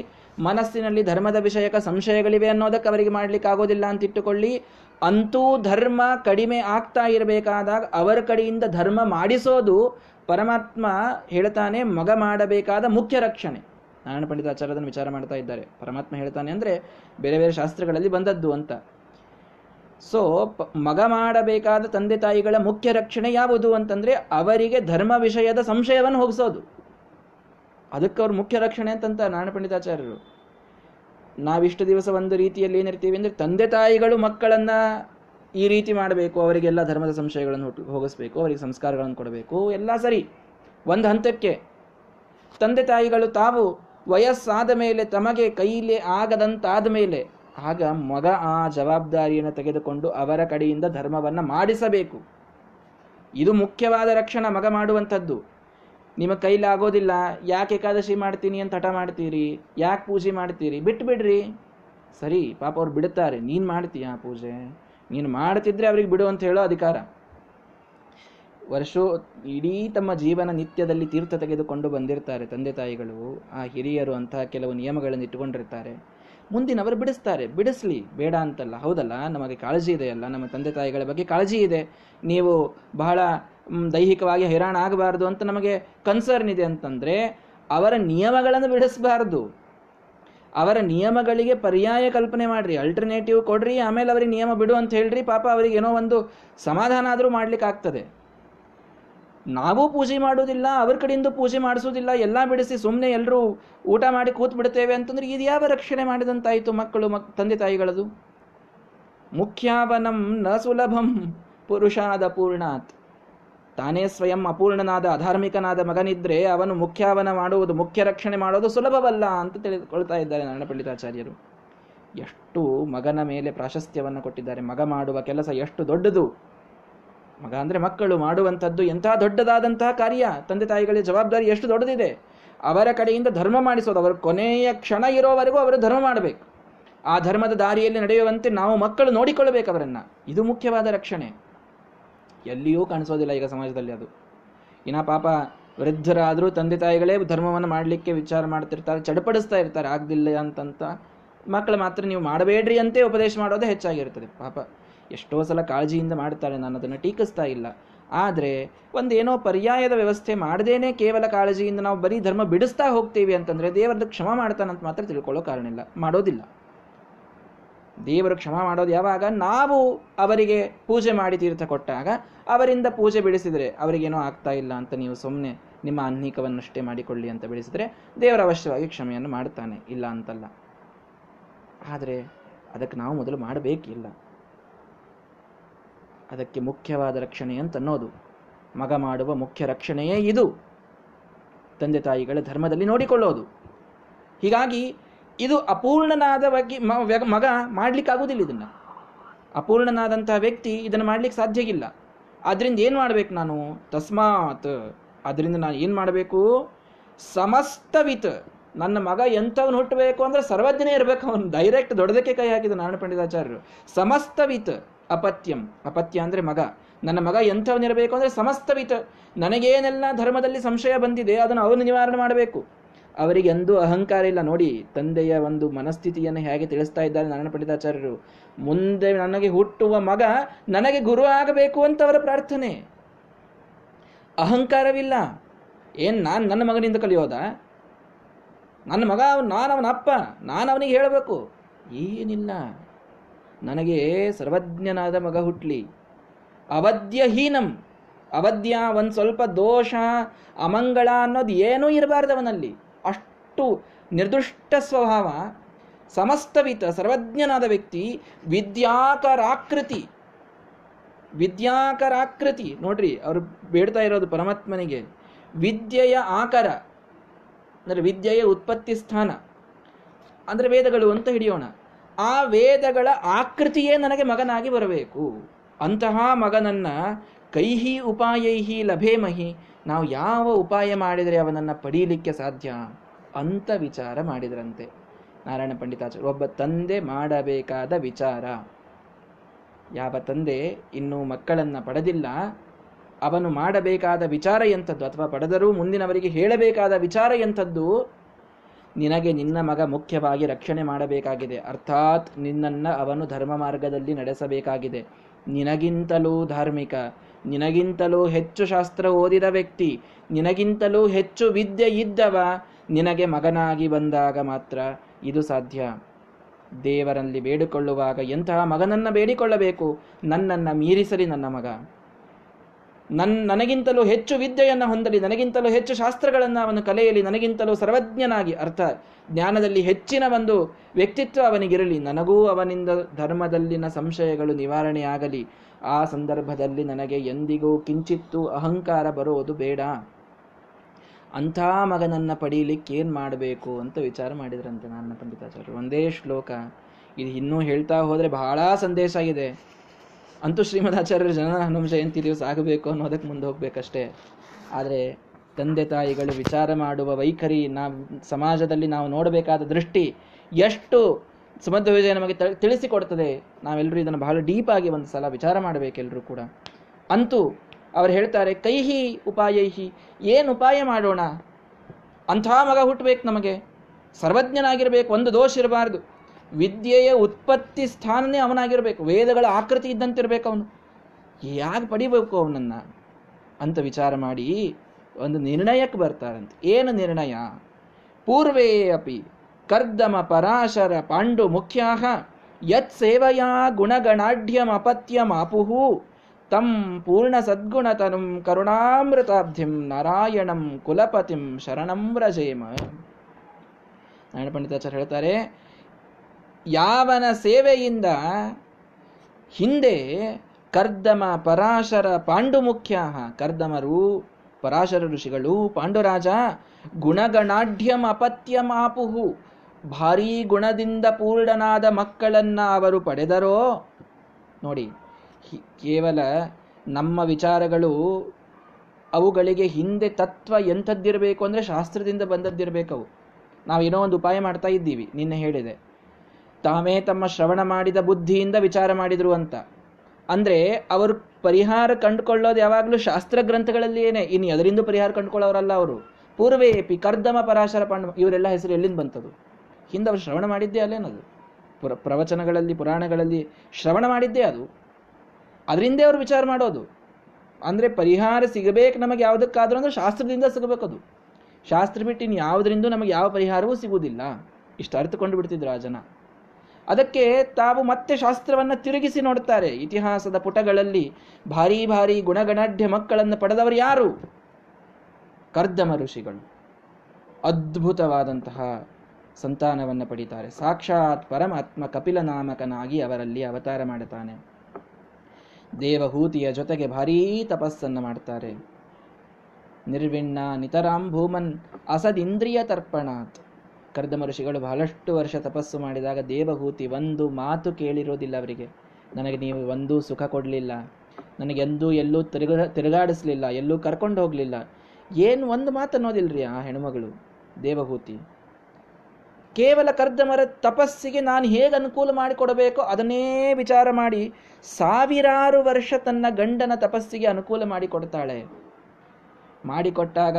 ಮನಸ್ಸಿನಲ್ಲಿ ಧರ್ಮದ ವಿಷಯಕ ಸಂಶಯಗಳಿವೆ ಅನ್ನೋದಕ್ಕೆ ಅವರಿಗೆ ಮಾಡಲಿಕ್ಕಾಗೋದಿಲ್ಲ ಅಂತ ಇಟ್ಟುಕೊಳ್ಳಿ, ಅಂತೂ ಧರ್ಮ ಕಡಿಮೆ ಆಗ್ತಾ ಇರಬೇಕಾದಾಗ ಅವರ ಕಡೆಯಿಂದ ಧರ್ಮ ಮಾಡಿಸೋದು ಪರಮಾತ್ಮ ಹೇಳ್ತಾನೆ ಮಗ ಮಾಡಬೇಕಾದ ಮುಖ್ಯ ರಕ್ಷಣೆ. ನಾರಾಯಣ ಪಂಡಿತಾಚಾರ್ಯರನ್ನು ವಿಚಾರ ಮಾಡ್ತಾ ಇದ್ದಾರೆ. ಪರಮಾತ್ಮ ಹೇಳ್ತಾನೆ ಅಂದರೆ ಬೇರೆ ಬೇರೆ ಶಾಸ್ತ್ರಗಳಲ್ಲಿ ಬಂದದ್ದು ಅಂತ. ಸೊ ಮಗ ಮಾಡಬೇಕಾದ ತಂದೆ ತಾಯಿಗಳ ಮುಖ್ಯ ರಕ್ಷಣೆ ಯಾವುದು ಅಂತಂದರೆ, ಅವರಿಗೆ ಧರ್ಮ ವಿಷಯದ ಸಂಶಯವನ್ನು ಹೋಗಿಸೋದು, ಅದಕ್ಕೆ ಅವ್ರ ಮುಖ್ಯ ರಕ್ಷಣೆ ಅಂತಂತ ನಾರಾಯಣ ಪಂಡಿತಾಚಾರ್ಯರು. ನಾವಿಷ್ಟು ದಿವಸ ಒಂದು ರೀತಿಯಲ್ಲಿ ಏನಿರ್ತೀವಿ ಅಂದರೆ, ತಂದೆ ತಾಯಿಗಳು ಮಕ್ಕಳನ್ನು ಈ ರೀತಿ ಮಾಡಬೇಕು, ಅವರಿಗೆಲ್ಲ ಧರ್ಮದ ಸಂಶಯಗಳನ್ನು ಹೋಗಿಸ್ಬೇಕು, ಅವರಿಗೆ ಸಂಸ್ಕಾರಗಳನ್ನು ಕೊಡಬೇಕು, ಎಲ್ಲ ಸರಿ ಒಂದು ಹಂತಕ್ಕೆ. ತಂದೆ ತಾಯಿಗಳು ತಾವು ವಯಸ್ಸಾದ ಮೇಲೆ ತಮಗೆ ಕೈಲಿ ಆಗದಂತಾದ ಮೇಲೆ ಆಗ ಮಗ ಆ ಜವಾಬ್ದಾರಿಯನ್ನು ತೆಗೆದುಕೊಂಡು ಅವರ ಕಡೆಯಿಂದ ಧರ್ಮವನ್ನು ಮಾಡಿಸಬೇಕು. ಇದು ಮುಖ್ಯವಾದ ರಕ್ಷಣೆ ಮಗ ಮಾಡುವಂಥದ್ದು. ನಿಮ್ಮ ಕೈಲಾಗೋದಿಲ್ಲ, ಯಾಕೆ ಏಕಾದಶಿ ಮಾಡ್ತೀನಿ ಅಂತ ಹಠ ಮಾಡ್ತೀರಿ, ಯಾಕೆ ಪೂಜೆ ಮಾಡ್ತೀರಿ, ಬಿಟ್ಟು ಬಿಡ್ರಿ. ಸರಿ, ಪಾಪ ಅವ್ರು ಬಿಡುತ್ತಾರೆ, ನೀನು ಮಾಡ್ತೀಯ ಪೂಜೆ, ನೀನು ಮಾಡ್ತಿದ್ರೆ ಅವ್ರಿಗೆ ಬಿಡು ಅಂತ ಹೇಳೋ ಅಧಿಕಾರ. ವರ್ಷೋ ಇಡೀ ತಮ್ಮ ಜೀವನ ನಿತ್ಯದಲ್ಲಿ ತೀರ್ಥ ತೆಗೆದುಕೊಂಡು ಬಂದಿರ್ತಾರೆ ತಂದೆ ತಾಯಿಗಳು, ಆ ಹಿರಿಯರು ಅಂತಹ ಕೆಲವು ನಿಯಮಗಳನ್ನು ಇಟ್ಟುಕೊಂಡಿರ್ತಾರೆ. ಮುಂದಿನವರು ಬಿಡಿಸ್ತಾರೆ, ಬಿಡಿಸ್ಲಿ, ಬೇಡ ಅಂತಲ್ಲ, ಹೌದಲ್ಲ, ನಮಗೆ ಕಾಳಜಿ ಇದೆಯಲ್ಲ, ನಮ್ಮ ತಂದೆ ತಾಯಿಗಳ ಬಗ್ಗೆ ಕಾಳಜಿ ಇದೆ, ನೀವು ಬಹಳ ದೈಹಿಕವಾಗಿ ಹೈರಾಣ ಆಗಬಾರ್ದು ಅಂತ ನಮಗೆ ಕನ್ಸರ್ನ್ ಇದೆ ಅಂತಂದರೆ ಅವರ ನಿಯಮಗಳನ್ನು ಬಿಡಿಸಬಾರ್ದು. ಅವರ ನಿಯಮಗಳಿಗೆ ಪರ್ಯಾಯ ಕಲ್ಪನೆ ಮಾಡಿರಿ, ಅಲ್ಟರ್ನೇಟಿವ್ ಕೊಡ್ರಿ, ಆಮೇಲೆ ಅವರಿಗೆ ನಿಯಮ ಬಿಡು ಅಂತ ಹೇಳ್ರಿ. ಪಾಪ ಅವರಿಗೆ ಏನೋ ಒಂದು ಸಮಾಧಾನ ಆದರೂ ಮಾಡಲಿಕ್ಕಾಗ್ತದೆ. ನಾವು ಪೂಜೆ ಮಾಡೋದಿಲ್ಲ, ಅವ್ರ ಕಡೆಯಿಂದ ಪೂಜೆ ಮಾಡಿಸೋದಿಲ್ಲ, ಎಲ್ಲ ಬಿಡಿಸಿ ಸುಮ್ಮನೆ ಎಲ್ಲರೂ ಊಟ ಮಾಡಿ ಕೂತ್ ಬಿಡ್ತೇವೆ ಅಂತಂದ್ರೆ ಇದು ಯಾವ ರಕ್ಷಣೆ ಮಾಡಿದಂತಾಯಿತು ಮಕ್ಕಳು ತಂದೆ ತಾಯಿಗಳದು? ಮುಖ್ಯಾವನಂ ನ ಸುಲಭಂ ಪುರುಷಾದ ಪೂರ್ಣಾತ್. ತಾನೇ ಸ್ವಯಂ ಅಪೂರ್ಣನಾದ ಅಧಾರ್ಮಿಕನಾದ ಮಗನಿದ್ರೆ ಅವನು ಮುಖ್ಯಾವನ ಮಾಡುವುದು, ಮುಖ್ಯ ರಕ್ಷಣೆ ಮಾಡೋದು ಸುಲಭವಲ್ಲ ಅಂತ ತಿಳಿದುಕೊಳ್ತಾ ಇದ್ದಾರೆ ನಾರಾಯಣ ಪಂಡಿತಾಚಾರ್ಯರು. ಎಷ್ಟು ಮಗನ ಮೇಲೆ ಪ್ರಾಶಸ್ತ್ಯವನ್ನು ಕೊಟ್ಟಿದ್ದಾರೆ. ಮಗ ಮಾಡುವ ಕೆಲಸ ಎಷ್ಟು ದೊಡ್ಡದು. ಮಗ ಅಂದರೆ ಮಕ್ಕಳು ಮಾಡುವಂಥದ್ದು ಎಂತಹ ದೊಡ್ಡದಾದಂತಹ ಕಾರ್ಯ. ತಂದೆ ತಾಯಿಗಳಿಗೆ ಜವಾಬ್ದಾರಿ ಎಷ್ಟು ದೊಡ್ಡದಿದೆ. ಅವರ ಕಡೆಯಿಂದ ಧರ್ಮ ಮಾಡಿಸೋದು, ಅವರ ಕೊನೆಯ ಕ್ಷಣ ಇರೋವರೆಗೂ ಅವರು ಧರ್ಮ ಮಾಡಬೇಕು. ಆ ಧರ್ಮದ ದಾರಿಯಲ್ಲಿ ನಡೆಯುವಂತೆ ನಾವು ಮಕ್ಕಳು ನೋಡಿಕೊಳ್ಳಬೇಕು ಅವರನ್ನು. ಇದು ಮುಖ್ಯವಾದ ರಕ್ಷಣೆ. ಎಲ್ಲಿಯೂ ಕಾಣಿಸೋದಿಲ್ಲ ಈಗ ಸಮಾಜದಲ್ಲಿ ಅದು. ಇನ್ನು ಪಾಪ ವೃದ್ಧರಾದರೂ ತಂದೆ ತಾಯಿಗಳೇ ಧರ್ಮವನ್ನು ಮಾಡಲಿಕ್ಕೆ ವಿಚಾರ ಮಾಡ್ತಿರ್ತಾರೆ, ಚಡಪಡಿಸ್ತಾ ಇರ್ತಾರೆ. ಆಗದಿಲ್ಲ ಅಂತಂತ ಮಕ್ಕಳು ಮಾತ್ರ ನೀವು ಮಾಡಬೇಡ್ರಿ ಅಂತೆ ಉಪದೇಶ ಮಾಡೋದೇ ಹೆಚ್ಚಾಗಿರ್ತದೆ. ಪಾಪ ಎಷ್ಟೋ ಸಲ ಕಾಳಜಿಯಿಂದ ಮಾಡ್ತಾರೆ, ನಾನು ಅದನ್ನು ಟೀಕಿಸ್ತಾ ಇಲ್ಲ. ಆದರೆ ಒಂದೇನೋ ಪರ್ಯಾಯದ ವ್ಯವಸ್ಥೆ ಮಾಡದೇನೆ ಕೇವಲ ಕಾಳಜಿಯಿಂದ ನಾವು ಬರೀ ಧರ್ಮ ಬಿಡಿಸ್ತಾ ಹೋಗ್ತೀವಿ ಅಂತಂದರೆ ದೇವರದ್ದು ಕ್ಷಮಾ ಮಾಡ್ತಾನಂತ ಮಾತ್ರ ತಿಳ್ಕೊಳ್ಳೋ ಕಾರಣ ಇಲ್ಲ, ಮಾಡೋದಿಲ್ಲ. ದೇವರು ಕ್ಷಮಾ ಮಾಡೋದು ಯಾವಾಗ ನಾವು ಅವರಿಗೆ ಪೂಜೆ ಮಾಡಿ ತೀರ್ಥ ಕೊಟ್ಟಾಗ. ಅವರಿಂದ ಪೂಜೆ ಬಿಡಿಸಿದರೆ ಅವರಿಗೇನೋ ಆಗ್ತಾ ಇಲ್ಲ ಅಂತ ನೀವು ಸುಮ್ಮನೆ ನಿಮ್ಮ ಆನ್ಮೀಕವನ್ನಷ್ಟೇ ಮಾಡಿಕೊಳ್ಳಿ ಅಂತ ಬಿಡಿಸಿದರೆ ದೇವರು ಅವಶ್ಯವಾಗಿ ಕ್ಷಮೆಯನ್ನು ಮಾಡ್ತಾನೆ, ಇಲ್ಲ ಅಂತಲ್ಲ. ಆದರೆ ಅದಕ್ಕೆ ನಾವು ಮೊದಲು ಮಾಡಬೇಕಿಲ್ಲ. ಅದಕ್ಕೆ ಮುಖ್ಯವಾದ ರಕ್ಷಣೆ ಅಂತನ್ನೋದು ಮಗ ಮಾಡುವ ಮುಖ್ಯ ರಕ್ಷಣೆಯೇ ಇದು, ತಂದೆ ತಾಯಿಗಳ ಧರ್ಮದಲ್ಲಿ ನೋಡಿಕೊಳ್ಳೋದು. ಹೀಗಾಗಿ ಇದು ಅಪೂರ್ಣನಾದ ಮಗ ಮಾಡಲಿಕ್ಕಾಗೋದಿಲ್ಲ. ಇದನ್ನು ಅಪೂರ್ಣನಾದಂತಹ ವ್ಯಕ್ತಿ ಇದನ್ನು ಮಾಡಲಿಕ್ಕೆ ಸಾಧ್ಯ ಇಲ್ಲ. ಅದರಿಂದ ಏನು ಮಾಡಬೇಕು ನಾನು? ತಸ್ಮಾತ್, ಅದರಿಂದ ನಾನು ಏನು ಮಾಡಬೇಕು? ಸಮಸ್ತವಿತ್, ನನ್ನ ಮಗ ಎಂಥವ್ನು ಹುಟ್ಟಬೇಕು ಅಂದರೆ ಸರ್ವಜ್ಞ ಇರಬೇಕು. ಅವನು ಡೈರೆಕ್ಟ್ ದೊಡ್ಡದಕ್ಕೆ ಕೈ ಹಾಕಿದ ನಾರಾಯಣ ಪಂಡಿತಾಚಾರ್ಯರು. ಸಮಸ್ತವಿತ್ ಅಪತ್ಯಂ, ಅಪತ್ಯ ಅಂದರೆ ಮಗ. ನನ್ನ ಮಗ ಎಂಥವನಿರಬೇಕು ಅಂದರೆ ಸಮಸ್ತವಿತ್, ನನಗೇನೆಲ್ಲ ಧರ್ಮದಲ್ಲಿ ಸಂಶಯ ಬಂದಿದೆ ಅದನ್ನು ಅವನು ನಿವಾರಣೆ ಮಾಡಬೇಕು. ಅವರಿಗೆಂದೂ ಅಹಂಕಾರ ಇಲ್ಲ. ನೋಡಿ ತಂದೆಯ ಒಂದು ಮನಸ್ಥಿತಿಯನ್ನು ಹೇಗೆ ತಿಳಿಸ್ತಾ ಇದ್ದಾರೆ ನಾರಾಯಣ ಪಂಡಿತಾಚಾರ್ಯರು. ಮುಂದೆ ನನಗೆ ಹುಟ್ಟುವ ಮಗ ನನಗೆ ಗುರು ಆಗಬೇಕು ಅಂತ ಅವರ ಪ್ರಾರ್ಥನೆ. ಅಹಂಕಾರವಿಲ್ಲ. ಏನು ನಾನು ನನ್ನ ಮಗನಿಂದ ಕಲಿಯೋದ? ನನ್ನ ಮಗ ನಾನು ಅವನ ಅಪ್ಪ, ನಾನು ಅವನಿಗೆ ಹೇಳಬೇಕು? ಏನಿಲ್ಲ. ನನಗೆ ಸರ್ವಜ್ಞನಾದ ಮಗ ಹುಟ್ಟಲಿ. ಅವಧ್ಯಹೀನಂ, ಅವಧ್ಯ ಒಂದು ಸ್ವಲ್ಪ ದೋಷ ಅಮಂಗಳ ಅನ್ನೋದು ಏನೂ ಇರಬಾರ್ದವನಲ್ಲಿ, ಅಷ್ಟು ನಿರ್ದುಷ್ಟ ಸ್ವಭಾವ. ಸಮಸ್ತವಿತ, ಸರ್ವಜ್ಞನಾದ ವ್ಯಕ್ತಿ. ವಿದ್ಯಾಕರಾಕೃತಿ, ವಿದ್ಯಾಕರಾಕೃತಿ. ನೋಡ್ರಿ ಅವರು ಬೇಡ್ತಾ ಇರೋದು ಪರಮಾತ್ಮನಿಗೆ. ವಿದ್ಯೆಯ ಆಕಾರ ಅಂದರೆ ವಿದ್ಯೆಯ ಉತ್ಪತ್ತಿ ಸ್ಥಾನ ಅಂದರೆ ವೇದಗಳು ಅಂತ ಹಿಡಿಯೋಣ. ಆ ವೇದಗಳ ಆಕೃತಿಯೇ ನನಗೆ ಮಗನಾಗಿ ಬರಬೇಕು. ಅಂತಹ ಮಗನನ್ನು ಕೈಹಿ ಉಪಾಯೈಹಿ ಲಭೇಮಹಿ, ನಾವು ಯಾವ ಉಪಾಯ ಮಾಡಿದರೆ ಅವನನ್ನು ಪಡೀಲಿಕ್ಕೆ ಸಾಧ್ಯ ಅಂತ ವಿಚಾರ ಮಾಡಿದ್ರಂತೆ ನಾರಾಯಣ ಪಂಡಿತಾಚಾರ್ಯ. ಒಬ್ಬ ತಂದೆ ಮಾಡಬೇಕಾದ ವಿಚಾರ. ಯಾವ ತಂದೆ ಇನ್ನೂ ಮಕ್ಕಳನ್ನು ಪಡೆದಿಲ್ಲ ಅವನು ಮಾಡಬೇಕಾದ ವಿಚಾರ ಎಂಥದ್ದು, ಅಥವಾ ಪಡೆದರೂ ಮುಂದಿನವರಿಗೆ ಹೇಳಬೇಕಾದ ವಿಚಾರ ಎಂಥದ್ದು? ನಿನಗೆ ನಿನ್ನ ಮಗ ಮುಖ್ಯವಾಗಿ ರಕ್ಷಣೆ ಮಾಡಬೇಕಾಗಿದೆ. ಅರ್ಥಾತ್ ನಿನ್ನನ್ನು ಅವನು ಧರ್ಮ ಮಾರ್ಗದಲ್ಲಿ ನಡೆಸಬೇಕಾಗಿದೆ. ನಿನಗಿಂತಲೂ ಧಾರ್ಮಿಕ, ನಿನಗಿಂತಲೂ ಹೆಚ್ಚು ಶಾಸ್ತ್ರ ಓದಿದ ವ್ಯಕ್ತಿ, ನಿನಗಿಂತಲೂ ಹೆಚ್ಚು ವಿದ್ಯೆ ಇದ್ದವ ನಿನಗೆ ಮಗನಾಗಿ ಬಂದಾಗ ಮಾತ್ರ ಇದು ಸಾಧ್ಯ. ದೇವರಲ್ಲಿ ಬೇಡಿಕೊಳ್ಳುವಾಗ ಎಂತಹ ಮಗನನ್ನು ಬೇಡಿಕೊಳ್ಳಬೇಕು? ನನ್ನನ್ನು ಮೀರಿಸಲಿ ನನ್ನ ಮಗ, ನನಗಿಂತಲೂ ಹೆಚ್ಚು ವಿದ್ಯೆಯನ್ನು ಹೊಂದಲಿ, ನನಗಿಂತಲೂ ಹೆಚ್ಚು ಶಾಸ್ತ್ರಗಳನ್ನು ಅವನು ಕಲೆಯಲಿ, ನನಗಿಂತಲೂ ಸರ್ವಜ್ಞನಾಗಿ ಅರ್ಥಾತ್ ಜ್ಞಾನದಲ್ಲಿ ಹೆಚ್ಚಿನ ಒಂದು ವ್ಯಕ್ತಿತ್ವ ಅವನಿಗಿರಲಿ, ನನಗೂ ಅವನಿಂದ ಧರ್ಮದಲ್ಲಿನ ಸಂಶಯಗಳು ನಿವಾರಣೆಯಾಗಲಿ. ಆ ಸಂದರ್ಭದಲ್ಲಿ ನನಗೆ ಎಂದಿಗೂ ಕಿಂಚಿತ್ತೂ ಅಹಂಕಾರ ಬರೋದು ಬೇಡ. ಅಂಥ ಮಗನನ್ನು ಪಡೀಲಿಕ್ಕೆ ಏನು ಮಾಡಬೇಕು ಅಂತ ವಿಚಾರ ಮಾಡಿದ್ರಂತೆ ನನ್ನ ಪಂಡಿತಾಚಾರ್ಯರು. ಒಂದೇ ಶ್ಲೋಕ, ಇದು ಇನ್ನೂ ಹೇಳ್ತಾ ಹೋದರೆ ಬಹಳ ಸಂದೇಶ ಇದೆ. ಅಂತೂ ಶ್ರೀಮದಾಚಾರ್ಯರು ಜನ ಹನುಮ ಜಯಂತಿ ದಿವಸ ಆಗಬೇಕು ಅನ್ನೋದಕ್ಕೆ ಮುಂದೆ ಹೋಗಬೇಕಷ್ಟೇ. ಆದರೆ ತಂದೆ ತಾಯಿಗಳು ವಿಚಾರ ಮಾಡುವ ವೈಖರಿ, ಸಮಾಜದಲ್ಲಿ ನಾವು ನೋಡಬೇಕಾದ ದೃಷ್ಟಿ ಎಷ್ಟು ಸುಮಧ್ವ ವಿಜಯ ನಮಗೆ ತಿಳಿಸಿಕೊಡ್ತದೆ. ನಾವೆಲ್ಲರೂ ಇದನ್ನು ಬಹಳ ಡೀಪಾಗಿ ಒಂದು ಸಲ ವಿಚಾರ ಮಾಡಬೇಕೆಲ್ಲರೂ ಕೂಡ. ಅಂತೂ ಅವ್ರು ಹೇಳ್ತಾರೆ, ಕೈಹಿ ಉಪಾಯೈಹಿ, ಏನು ಉಪಾಯ ಮಾಡೋಣ? ಅಂಥ ಮಗ ಹುಟ್ಟಬೇಕು ನಮಗೆ, ಸರ್ವಜ್ಞನಾಗಿರಬೇಕು, ಒಂದು ದೋಷ ಇರಬಾರ್ದು, ವಿದ್ಯೆಯ ಉತ್ಪತ್ತಿ ಸ್ಥಾನನೇ ಅವನಾಗಿರಬೇಕು, ವೇದಗಳ ಆಕೃತಿ ಇದ್ದಂತಿರಬೇಕು ಅವನು. ಯಾಕೆ ಪಡಿಬೇಕು ಅವನನ್ನು ಅಂತ ವಿಚಾರ ಮಾಡಿ ಒಂದು ನಿರ್ಣಯಕ್ಕೆ ಬರ್ತಾರಂತೆ. ಏನು ನಿರ್ಣಯ? ಪೂರ್ವೇ ಅಪಿ ಕರ್ದಮ ಪರಾಶರ ಪಾಂಡು ಮುಖ್ಯಾಹ ಯತ್ ಸೇವಯಾ ಗುಣಗಣಾಢ್ಯಮಪತ್ಯಮಾಪುಹು ತಂ ಪೂರ್ಣ ಸದ್ಗುಣತನುಂ ಕರುಣಾಮೃತಾಬ್ಧಿಂ ನಾರಾಯಣಂ ಕುಲಪತಿಂ ಶರಣಂ ವ್ರಜೇಮ. ನಾರಾಯಣ ಪಂಡಿತಾಚಾರ್ಯ ಹೇಳ್ತಾರೆ, ಯಾವನ ಸೇವೆಯಿಂದ ಹಿಂದೆ ಕರ್ದಮ ಪರಾಶರ ಪಾಂಡು ಮುಖ್ಯಾಹ, ಕರ್ದಮರು ಪರಾಶರ ಋಷಿಗಳು, ಪಾಂಡುರಾಜ, ಗುಣಗಣಾಢ್ಯಂ ಅಪತ್ಯಮಾಪುಹು, ಭಾರೀ ಗುಣದಿಂದ ಪೂರ್ಣನಾದ ಮಕ್ಕಳನ್ನು ಅವರು ಪಡೆದರೋ. ನೋಡಿ, ಕೇವಲ ನಮ್ಮ ವಿಚಾರಗಳು ಅವುಗಳಿಗೆ ಹಿಂದೆ ತತ್ವ ಎಂಥದ್ದಿರಬೇಕು ಅಂದರೆ ಶಾಸ್ತ್ರದಿಂದ ಬಂದದ್ದಿರಬೇಕವು. ನಾವೇನೋ ಒಂದು ಉಪಾಯ ಮಾಡ್ತಾ ಇದ್ದೀವಿ, ನಿನ್ನೆ ಹೇಳಿದೆ, ತಾವೇ ತಮ್ಮ ಶ್ರವಣ ಮಾಡಿದ ಬುದ್ಧಿಯಿಂದ ವಿಚಾರ ಮಾಡಿದರು ಅಂತ. ಅಂದರೆ ಅವರು ಪರಿಹಾರ ಕಂಡುಕೊಳ್ಳೋದು ಯಾವಾಗಲೂ ಶಾಸ್ತ್ರ ಗ್ರಂಥಗಳಲ್ಲಿ ಏನೇ, ಇನ್ನು ಅದರಿಂದ ಪರಿಹಾರ ಕಂಡುಕೊಳ್ಳೋರಲ್ಲ ಅವರು. ಪೂರ್ವೇ ಪಿ ಕರ್ದಮ ಪರಾಶರ ಪಾಂಡು, ಇವರೆಲ್ಲ ಹೆಸರು ಎಲ್ಲಿಂದ ಬಂತದ್ದು? ಹಿಂದೆ ಅವರು ಶ್ರವಣ ಮಾಡಿದ್ದೇ ಅಲ್ಲೇನದು, ಪ್ರವಚನಗಳಲ್ಲಿ ಪುರಾಣಗಳಲ್ಲಿ ಶ್ರವಣ ಮಾಡಿದ್ದೇ ಅದು. ಅದರಿಂದೇ ಅವರು ವಿಚಾರ ಮಾಡೋದು. ಅಂದರೆ ಪರಿಹಾರ ಸಿಗಬೇಕು ನಮಗೆ ಯಾವುದಕ್ಕಾದರೂ ಅಂದರೆ ಶಾಸ್ತ್ರದಿಂದ ಸಿಗಬೇಕದು. ಶಾಸ್ತ್ರ ಬಿಟ್ಟು ಇನ್ನು ಯಾವುದರಿಂದ ನಮಗೆ ಯಾವ ಪರಿಹಾರವೂ ಸಿಗುವುದಿಲ್ಲ. ಇಷ್ಟು ಅರ್ಥಕೊಂಡು ಬಿಡ್ತಿದ್ರು ಆ ಜನ. ಅದಕ್ಕೆ ತಾವು ಮತ್ತೆ ಶಾಸ್ತ್ರವನ್ನು ತಿರುಗಿಸಿ ನೋಡ್ತಾರೆ. ಇತಿಹಾಸದ ಪುಟಗಳಲ್ಲಿ ಭಾರೀ ಭಾರೀ ಗುಣಗಣಾಢ್ಯ ಮಕ್ಕಳನ್ನು ಪಡೆದವರು ಯಾರು? ಕರ್ದಮ ಋಷಿಗಳು ಅದ್ಭುತವಾದಂತಹ ಸಂತಾನವನ್ನು ಪಡೀತಾರೆ. ಸಾಕ್ಷಾತ್ ಪರಮಾತ್ಮ ಕಪಿಲನಾಮಕನಾಗಿ ಅವರಲ್ಲಿ ಅವತಾರ ಮಾಡುತ್ತಾನೆ. ದೇವಹೂತಿಯ ಜೊತೆಗೆ ಭಾರೀ ತಪಸ್ಸನ್ನು ಮಾಡ್ತಾರೆ. ನಿರ್ವಿಣ್ಣ ನಿತರಾಂ ಭೂಮನ್ ಅಸದಿಂದ್ರಿಯ ತರ್ಪಣಾತ್. ಕರ್ದಮ ಋಷಿಗಳು ಬಹಳಷ್ಟು ವರ್ಷ ತಪಸ್ಸು ಮಾಡಿದಾಗ ದೇವಹೂತಿ ಒಂದು ಮಾತು ಕೇಳಿರೋದಿಲ್ಲ ಅವರಿಗೆ. ನನಗೆ ನೀವು ಒಂದೂ ಸುಖ ಕೊಡಲಿಲ್ಲ, ನನಗೆಂದೂ ಎಲ್ಲೂ ತಿರುಗಾಡಿಸ್ಲಿಲ್ಲ, ಎಲ್ಲೂ ಕರ್ಕೊಂಡು ಹೋಗಲಿಲ್ಲ, ಏನು ಒಂದು ಮಾತು ಅನ್ನೋದಿಲ್ಲರಿ ಆ ಹೆಣ್ಮಗಳು ದೇವಹೂತಿ. ಕೇವಲ ಕರ್ದಮರ ತಪಸ್ಸಿಗೆ ನಾನು ಹೇಗೆ ಅನುಕೂಲ ಮಾಡಿಕೊಡಬೇಕು ಅದನ್ನೇ ವಿಚಾರ ಮಾಡಿ ಸಾವಿರಾರು ವರ್ಷ ತನ್ನ ಗಂಡನ ತಪಸ್ಸಿಗೆ ಅನುಕೂಲ ಮಾಡಿಕೊಡ್ತಾಳೆ. ಮಾಡಿಕೊಟ್ಟಾಗ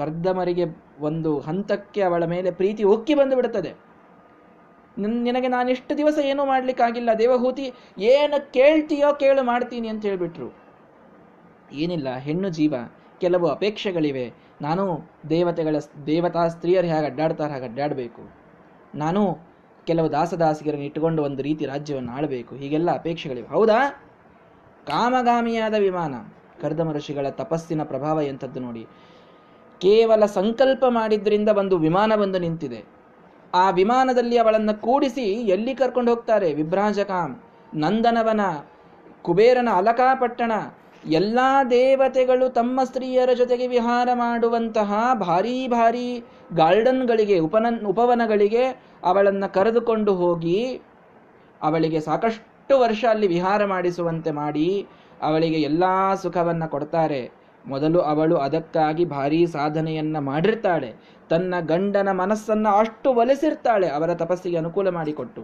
ಕರ್ದಮರಿಗೆ ಒಂದು ಹಂತಕ್ಕೆ ಅವಳ ಮೇಲೆ ಪ್ರೀತಿ ಒಕ್ಕಿ ಬಂದು ಬಿಡುತ್ತದೆ. ನಿನಗೆ ನಾನಿಷ್ಟು ದಿವಸ ಏನೂ ಮಾಡಲಿಕ್ಕಾಗಿಲ್ಲ, ದೇವಹೂತಿ ಏನು ಕೇಳ್ತೀಯೋ ಕೇಳು ಮಾಡ್ತೀನಿ ಅಂತ ಹೇಳಿಬಿಟ್ರು. ಏನಿಲ್ಲ, ಹೆಣ್ಣು ಜೀವ, ಕೆಲವು ಅಪೇಕ್ಷೆಗಳಿವೆ. ನಾನು ದೇವತಾ ಸ್ತ್ರೀಯರು ಹೇಗೆ ಅಡ್ಡಾಡ್ತಾರೆ ಹಾಗೆ ಅಡ್ಡಾಡಬೇಕು, ನಾನು ಕೆಲವು ದಾಸದಾಸಿಗರನ್ನು ಇಟ್ಟುಕೊಂಡು ಒಂದು ರೀತಿ ರಾಜ್ಯವನ್ನು ಆಳಬೇಕು, ಹೀಗೆಲ್ಲ ಅಪೇಕ್ಷೆಗಳಿವೆ. ಹೌದಾ? ಕಾಮಗಾಮಿಯಾದ ವಿಮಾನ. ಕರ್ದಮ ಋಷಿಗಳ ತಪಸ್ಸಿನ ಪ್ರಭಾವ ಎಂಥದ್ದು ನೋಡಿ. ಕೇವಲ ಸಂಕಲ್ಪ ಮಾಡಿದ್ರಿಂದ ಒಂದು ವಿಮಾನ ಬಂದು ನಿಂತಿದೆ. ಆ ವಿಮಾನದಲ್ಲಿ ಅವಳನ್ನು ಕೂಡಿಸಿ ಎಲ್ಲಿ ಕರ್ಕೊಂಡು ಹೋಗ್ತಾರೆ? ವಿಭ್ರಾಜಕಾಂ, ನಂದನವನ, ಕುಬೇರನ ಅಲಕಾಪಟ್ಟಣ, ಎಲ್ಲ ದೇವತೆಗಳು ತಮ್ಮ ಸ್ತ್ರೀಯರ ಜೊತೆಗೆ ವಿಹಾರ ಮಾಡುವಂತಹ ಭಾರೀ ಭಾರೀ ಗಾರ್ಡನ್ಗಳಿಗೆ, ಉಪವನಗಳಿಗೆ ಅವಳನ್ನು ಕರೆದುಕೊಂಡು ಹೋಗಿ ಅವಳಿಗೆ ಸಾಕಷ್ಟು ವರ್ಷ ಅಲ್ಲಿ ವಿಹಾರ ಮಾಡಿಸುವಂತೆ ಮಾಡಿ ಅವಳಿಗೆ ಎಲ್ಲ ಸುಖವನ್ನು ಕೊಡ್ತಾರೆ. ಮೊದಲು ಅವಳು ಅದಕ್ಕಾಗಿ ಭಾರೀ ಸಾಧನೆಯನ್ನು ಮಾಡಿರ್ತಾಳೆ, ತನ್ನ ಗಂಡನ ಮನಸ್ಸನ್ನು ಅಷ್ಟು ಒಲಿಸಿರ್ತಾಳೆ ಅವರ ತಪಸ್ಸಿಗೆ ಅನುಕೂಲ ಮಾಡಿಕೊಟ್ಟು.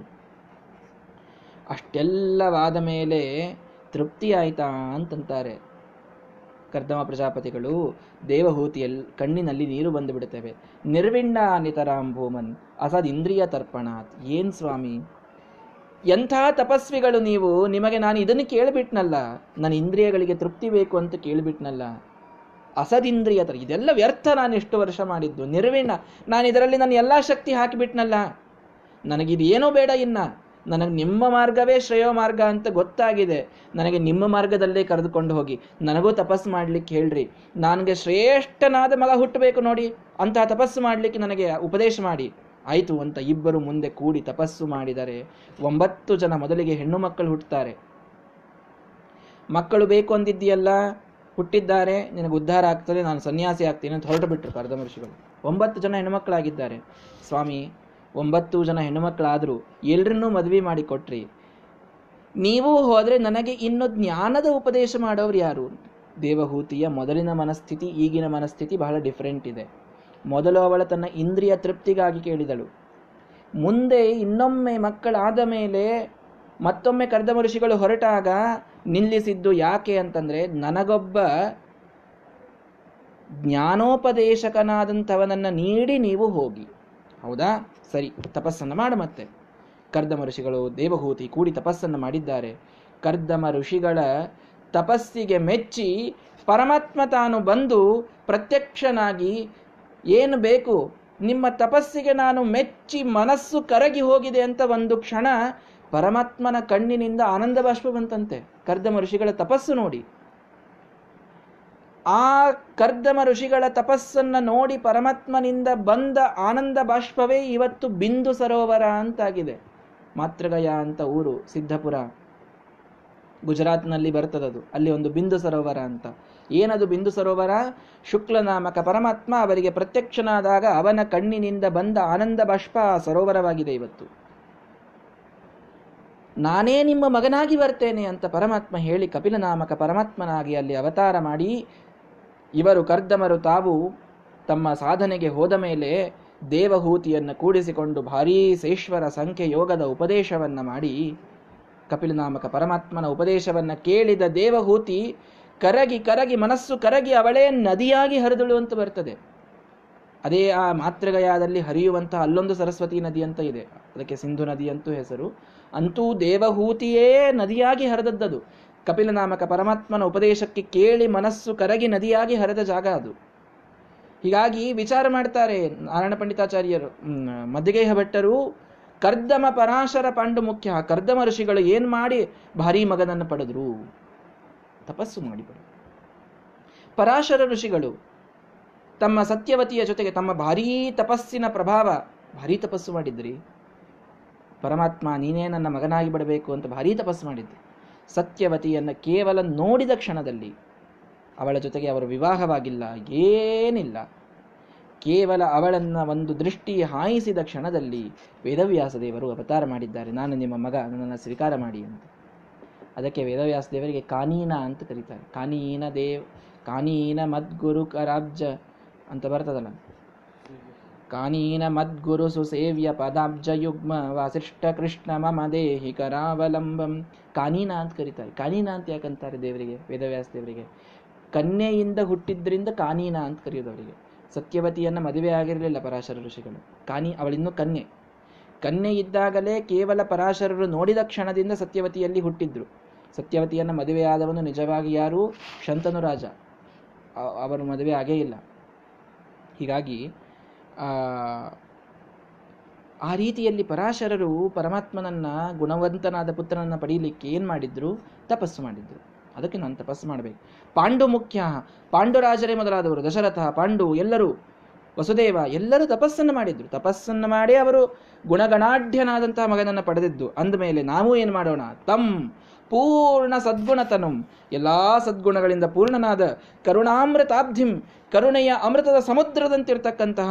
ಅಷ್ಟೆಲ್ಲವಾದ ಮೇಲೆ ತೃಪ್ತಿ ಆಯಿತಾ ಅಂತಂತಾರೆ ಕರ್ದಮ ಪ್ರಜಾಪತಿಗಳು. ದೇವಹೂತಿಯಲ್ಲಿ ಕಣ್ಣಿನಲ್ಲಿ ನೀರು ಬಂದು ಬಿಡುತ್ತವೆ. ನಿರ್ವಿಣ್ಣ ನಿತರಾಂ ಭೂಮನ್ ಅಸದ್ ಇಂದ್ರಿಯ ತರ್ಪಣಾತ್. ಏನು ಸ್ವಾಮಿ, ಎಂಥ ತಪಸ್ವಿಗಳು ನೀವು, ನಿಮಗೆ ನಾನು ಇದನ್ನು ಕೇಳಿಬಿಟ್ನಲ್ಲ, ನನ್ನ ಇಂದ್ರಿಯಗಳಿಗೆ ತೃಪ್ತಿ ಬೇಕು ಅಂತ ಕೇಳಿಬಿಟ್ನಲ್ಲ, ಅಸದಿಂದ್ರಿಯ ತರ, ಇದೆಲ್ಲ ವ್ಯರ್ಥ ನಾನು ಎಷ್ಟು ವರ್ಷ ಮಾಡಿದ್ದು. ನಿರ್ವಿಣ್ಣ, ನಾನು ಇದರಲ್ಲಿ ನನ್ನ ಎಲ್ಲ ಶಕ್ತಿ ಹಾಕಿಬಿಟ್ನಲ್ಲ, ನನಗಿದು ಏನೂ ಬೇಡ, ಇನ್ನು ನನಗೆ ನಿಮ್ಮ ಮಾರ್ಗವೇ ಶ್ರೇಯೋ ಮಾರ್ಗ ಅಂತ ಗೊತ್ತಾಗಿದೆ, ನನಗೆ ನಿಮ್ಮ ಮಾರ್ಗದಲ್ಲೇ ಕರೆದುಕೊಂಡು ಹೋಗಿ, ನನಗೂ ತಪಸ್ಸು ಮಾಡಲಿಕ್ಕೆ ಹೇಳ್ರಿ, ನನಗೆ ಶ್ರೇಷ್ಠನಾದ ಮಗ ಹುಟ್ಟಬೇಕು ನೋಡಿ, ಅಂತಹ ತಪಸ್ಸು ಮಾಡಲಿಕ್ಕೆ ನನಗೆ ಉಪದೇಶ ಮಾಡಿ ಆಯಿತು ಅಂತ ಇಬ್ಬರು ಮುಂದೆ ಕೂಡಿ ತಪಸ್ಸು ಮಾಡಿದರೆ 9 ಜನ ಮೊದಲಿಗೆ ಹೆಣ್ಣು ಮಕ್ಕಳು ಹುಟ್ಟುತ್ತಾರೆ. ಮಕ್ಕಳು ಬೇಕು ಅಂದಿದ್ದೀಯಲ್ಲ, ಹುಟ್ಟಿದ್ದಾರೆ, ನಿನಗೆ ಉದ್ಧಾರ ಆಗ್ತದೆ, ನಾನು ಸನ್ಯಾಸಿ ಆಗ್ತೀನಿ ಅಂತ ಹೊರಟು ಬಿಟ್ಟರು ಕರ್ದಮ ಋಷಿಗಳು. 9 ಜನ ಹೆಣ್ಣುಮಕ್ಕಳಾಗಿದ್ದಾರೆ. ಸ್ವಾಮಿ, 9 ಜನ ಹೆಣ್ಣುಮಕ್ಕಳಾದರೂ ಎಲ್ಲರನ್ನೂ ಮದುವೆ ಮಾಡಿಕೊಟ್ರಿ. ನೀವು ಹೋದರೆ ನನಗೆ ಇನ್ನು ಜ್ಞಾನದ ಉಪದೇಶ ಮಾಡೋರು ಯಾರು? ದೇವಹೂತಿಯ ಮೊದಲಿನ ಮನಸ್ಥಿತಿ, ಈಗಿನ ಮನಸ್ಥಿತಿ ಬಹಳ ಡಿಫ್ರೆಂಟ್ ಇದೆ. ಮೊದಲು ಅವಳ ತನ್ನ ಇಂದ್ರಿಯ ತೃಪ್ತಿಗಾಗಿ ಕೇಳಿದಳು. ಮುಂದೆ ಇನ್ನೊಮ್ಮೆ ಮಕ್ಕಳಾದ ಮೇಲೆ ಮತ್ತೊಮ್ಮೆ ಕರ್ದಮ ಋಷಿಗಳು ಹೊರಟಾಗ ನಿಲ್ಲಿಸಿದ್ದು ಯಾಕೆ ಅಂತಂದರೆ, ನನಗೊಬ್ಬ ಜ್ಞಾನೋಪದೇಶಕನಾದಂಥವನನ್ನು ನೀಡಿ ನೀವು ಹೋಗಿ. ಹೌದಾ, ಸರಿ, ತಪಸ್ಸನ್ನು ಮಾಡು. ಮತ್ತೆ ಕರ್ದಮ ಋಷಿಗಳು ದೇವಹೂತಿ ಕೂಡಿ ತಪಸ್ಸನ್ನು ಮಾಡಿದ್ದಾರೆ. ಕರ್ದಮ ಋಷಿಗಳ ತಪಸ್ಸಿಗೆ ಮೆಚ್ಚಿ ಪರಮಾತ್ಮ ತಾನು ಬಂದು ಪ್ರತ್ಯಕ್ಷನಾಗಿ, ಏನು ಬೇಕು, ನಿಮ್ಮ ತಪಸ್ಸಿಗೆ ನಾನು ಮೆಚ್ಚಿ ಮನಸ್ಸು ಕರಗಿ ಹೋಗಿದೆ ಅಂತ ಒಂದು ಕ್ಷಣ ಪರಮಾತ್ಮನ ಕಣ್ಣಿನಿಂದ ಆನಂದ ಬಾಷ್ಪ ಬಂತಂತೆ. ಕರ್ದಮ ಋಷಿಗಳ ತಪಸ್ಸು ನೋಡಿ, ಆ ಕರ್ದಮ ಋಷಿಗಳ ತಪಸ್ಸನ್ನು ನೋಡಿ ಪರಮಾತ್ಮನಿಂದ ಬಂದ ಆನಂದ ಬಾಷ್ಪವೇ ಇವತ್ತು ಬಿಂದು ಸರೋವರ ಅಂತಾಗಿದೆ. ಮಾತೃಗಯ ಅಂತ ಊರು, ಸಿದ್ಧಪುರ, ಗುಜರಾತ್ನಲ್ಲಿ ಬರ್ತದದು. ಅಲ್ಲಿ ಒಂದು ಬಿಂದು ಸರೋವರ ಅಂತ. ಏನದು ಬಿಂದು ಸರೋವರ? ಶುಕ್ಲನಾಮಕ ಪರಮಾತ್ಮ ಅವರಿಗೆ ಪ್ರತ್ಯಕ್ಷನಾದಾಗ ಅವನ ಕಣ್ಣಿನಿಂದ ಬಂದ ಆನಂದ ಬಾಷ್ಪ ಸರೋವರವಾಗಿದೆ ಇವತ್ತು. ನಾನೇ ನಿಮ್ಮ ಮಗನಾಗಿ ಬರ್ತೇನೆ ಅಂತ ಪರಮಾತ್ಮ ಹೇಳಿ ಕಪಿಲನಾಮಕ ಪರಮಾತ್ಮನಾಗಿ ಅಲ್ಲಿ ಅವತಾರ ಮಾಡಿ ಇವರು ಕರ್ದಮರು ತಾವು ತಮ್ಮ ಸಾಧನೆಗೆ ಹೋದ ಮೇಲೆ ದೇವಹೂತಿಯನ್ನು ಕೂಡಿಸಿಕೊಂಡು ಭಾರೀ ಸೇಶ್ವರ ಸಂಖ್ಯೆಯೋಗದ ಉಪದೇಶವನ್ನು ಮಾಡಿ, ಕಪಿಲನಾಮಕ ಪರಮಾತ್ಮನ ಉಪದೇಶವನ್ನು ಕೇಳಿದ ದೇವಹೂತಿ ಕರಗಿ ಕರಗಿ ಮನಸ್ಸು ಕರಗಿ ಅವಳೇ ನದಿಯಾಗಿ ಹರಿದಳು ಅಂತ ಬರ್ತದೆ. ಅದೇ ಆ ಮಾತೃಗಯದಲ್ಲಿ ಹರಿಯುವಂತಹ ಅಲ್ಲೊಂದು ಸರಸ್ವತಿ ನದಿ ಅಂತ ಇದೆ, ಅದಕ್ಕೆ ಸಿಂಧು ನದಿ ಅಂತೂ ಹೆಸರು. ಅಂತೂ ದೇವಹೂತಿಯೇ ನದಿಯಾಗಿ ಹರಿದದ್ದು. ಕಪಿಲನಾಮಕ ಪರಮಾತ್ಮನ ಉಪದೇಶಕ್ಕೆ ಕೇಳಿ ಮನಸ್ಸು ಕರಗಿ ನದಿಯಾಗಿ ಹರಿದ ಜಾಗ ಅದು. ಹೀಗಾಗಿ ವಿಚಾರ ಮಾಡ್ತಾರೆ ನಾರಾಯಣ ಪಂಡಿತಾಚಾರ್ಯರು, ಮದ್ದಿಗೇಹ ಭಟ್ಟರು, ಕರ್ದಮ ಪರಾಶರ ಪಾಂಡು ಮುಖ್ಯ, ಕರ್ದಮ ಋಷಿಗಳು ಏನು ಮಾಡಿ ಭಾರೀ ಮಗನನ್ನು ಪಡೆದ್ರು? ತಪಸ್ಸು ಮಾಡಿ ಪಡೆದರು. ಪರಾಶರ ಋಷಿಗಳು ತಮ್ಮ ಸತ್ಯವತಿಯ ಜೊತೆಗೆ ತಮ್ಮ ಭಾರೀ ತಪಸ್ಸಿನ ಪ್ರಭಾವ, ಭಾರೀ ತಪಸ್ಸು ಮಾಡಿದ್ರಿ. ಪರಮಾತ್ಮ ನೀನೇ ನನ್ನ ಮಗನಾಗಿ ಬಿಡಬೇಕು ಅಂತ ಭಾರೀ ತಪಸ್ಸು ಮಾಡಿದ್ದೆ. ಸತ್ಯವತಿಯನ್ನು ಕೇವಲ ನೋಡಿದ ಕ್ಷಣದಲ್ಲಿ, ಅವಳ ಜೊತೆಗೆ ಅವರು ವಿವಾಹವಾಗಿಲ್ಲ, ಏನಿಲ್ಲ, ಕೇವಲ ಅವಳನ್ನು ಒಂದು ದೃಷ್ಟಿ ಹಾಯಿಸಿದ ಕ್ಷಣದಲ್ಲಿ ವೇದವ್ಯಾಸ ದೇವರು ಅವತಾರ ಮಾಡಿದ್ದಾರೆ, ನಾನು ನಿಮ್ಮ ಮಗ, ನನ್ನನ್ನು ಸ್ವೀಕಾರ ಮಾಡಿ ಅಂತ. ಅದಕ್ಕೆ ವೇದವ್ಯಾಸ ದೇವರಿಗೆ ಕಾನೀನ ಅಂತ ಕರೀತಾರೆ. ಕಾನೀನ ದೇವ್, ಕಾನೀನ ಮದ್ಗುರು ಕರಾಬ್ಜ ಅಂತ ಬರ್ತದಲ್ಲ, ಕಾನೀನ ಮದ್ಗುರು ಸುಸೇವ್ಯ ಪದಾಬ್ಜ ಯುಗ್ಮ ವಾಸಿಷ್ಠ ಕೃಷ್ಣ ಮಮ ದೇಹಿ ಕರಾವಲಂಬಂ. ಕಾನೀನ ಅಂತ ಕರೀತಾರೆ. ಕಾನೀನ ಅಂತ ಯಾಕಂತಾರೆ ದೇವರಿಗೆ, ವೇದವ್ಯಾಸ ದೇವರಿಗೆ? ಕನ್ಯೆಯಿಂದ ಹುಟ್ಟಿದ್ರಿಂದ ಕಾನೀನ ಅಂತ ಕರೆಯೋದವರಿಗೆ. ಸತ್ಯವತಿಯನ್ನು ಮದುವೆ ಆಗಿರಲಿಲ್ಲ ಪರಾಶರ ಋಷಿಗಳು. ಅವಳಿನ್ನೂ ಕನ್ಯೆ. ಕನ್ಯೆ ಇದ್ದಾಗಲೇ ಕೇವಲ ಪರಾಶರರು ನೋಡಿದ ಕ್ಷಣದಿಂದ ಸತ್ಯವತಿಯಲ್ಲಿ ಹುಟ್ಟಿದ್ರು. ಸತ್ಯವತಿಯನ್ನು ಮದುವೆಯಾದವನು ನಿಜವಾಗಿ ಯಾರು? ಶಂತನು ರಾಜ. ಅವರು ಮದುವೆ ಆಗೇ ಇಲ್ಲ. ಹೀಗಾಗಿ ಆ ರೀತಿಯಲ್ಲಿ ಪರಾಶರರು ಪರಮಾತ್ಮನನ್ನು, ಗುಣವಂತನಾದ ಪುತ್ರನನ್ನು ಪಡೀಲಿಕ್ಕೆ ಏನು ಮಾಡಿದ್ರು? ತಪಸ್ಸು ಮಾಡಿದ್ರು. ಅದಕ್ಕೆ ನಾನು ತಪಸ್ಸು ಮಾಡಬೇಕು. ಪಾಂಡು ಮುಖ್ಯ, ಪಾಂಡುರಾಜರೇ ಮೊದಲಾದವರು, ದಶರಥ, ಪಾಂಡು, ಎಲ್ಲರೂ, ವಸುದೇವ, ಎಲ್ಲರೂ ತಪಸ್ಸನ್ನು ಮಾಡಿದ್ರು. ತಪಸ್ಸನ್ನು ಮಾಡಿ ಅವರು ಗುಣಗಣಾಢ್ಯನಾದಂತಹ ಮಗನನ್ನು ಪಡೆದಿದ್ದು. ಅಂದಮೇಲೆ ನಾವು ಏನು ಮಾಡೋಣ? ತಮ್ ಪೂರ್ಣ ಸದ್ಗುಣತನಂ, ಎಲ್ಲ ಸದ್ಗುಣಗಳಿಂದ ಪೂರ್ಣನಾದ ಕರುಣಾಮೃತಾಬ್ಧಿಂ, ಕರುಣೆಯ ಅಮೃತದ ಸಮುದ್ರದಂತಿರ್ತಕ್ಕಂತಹ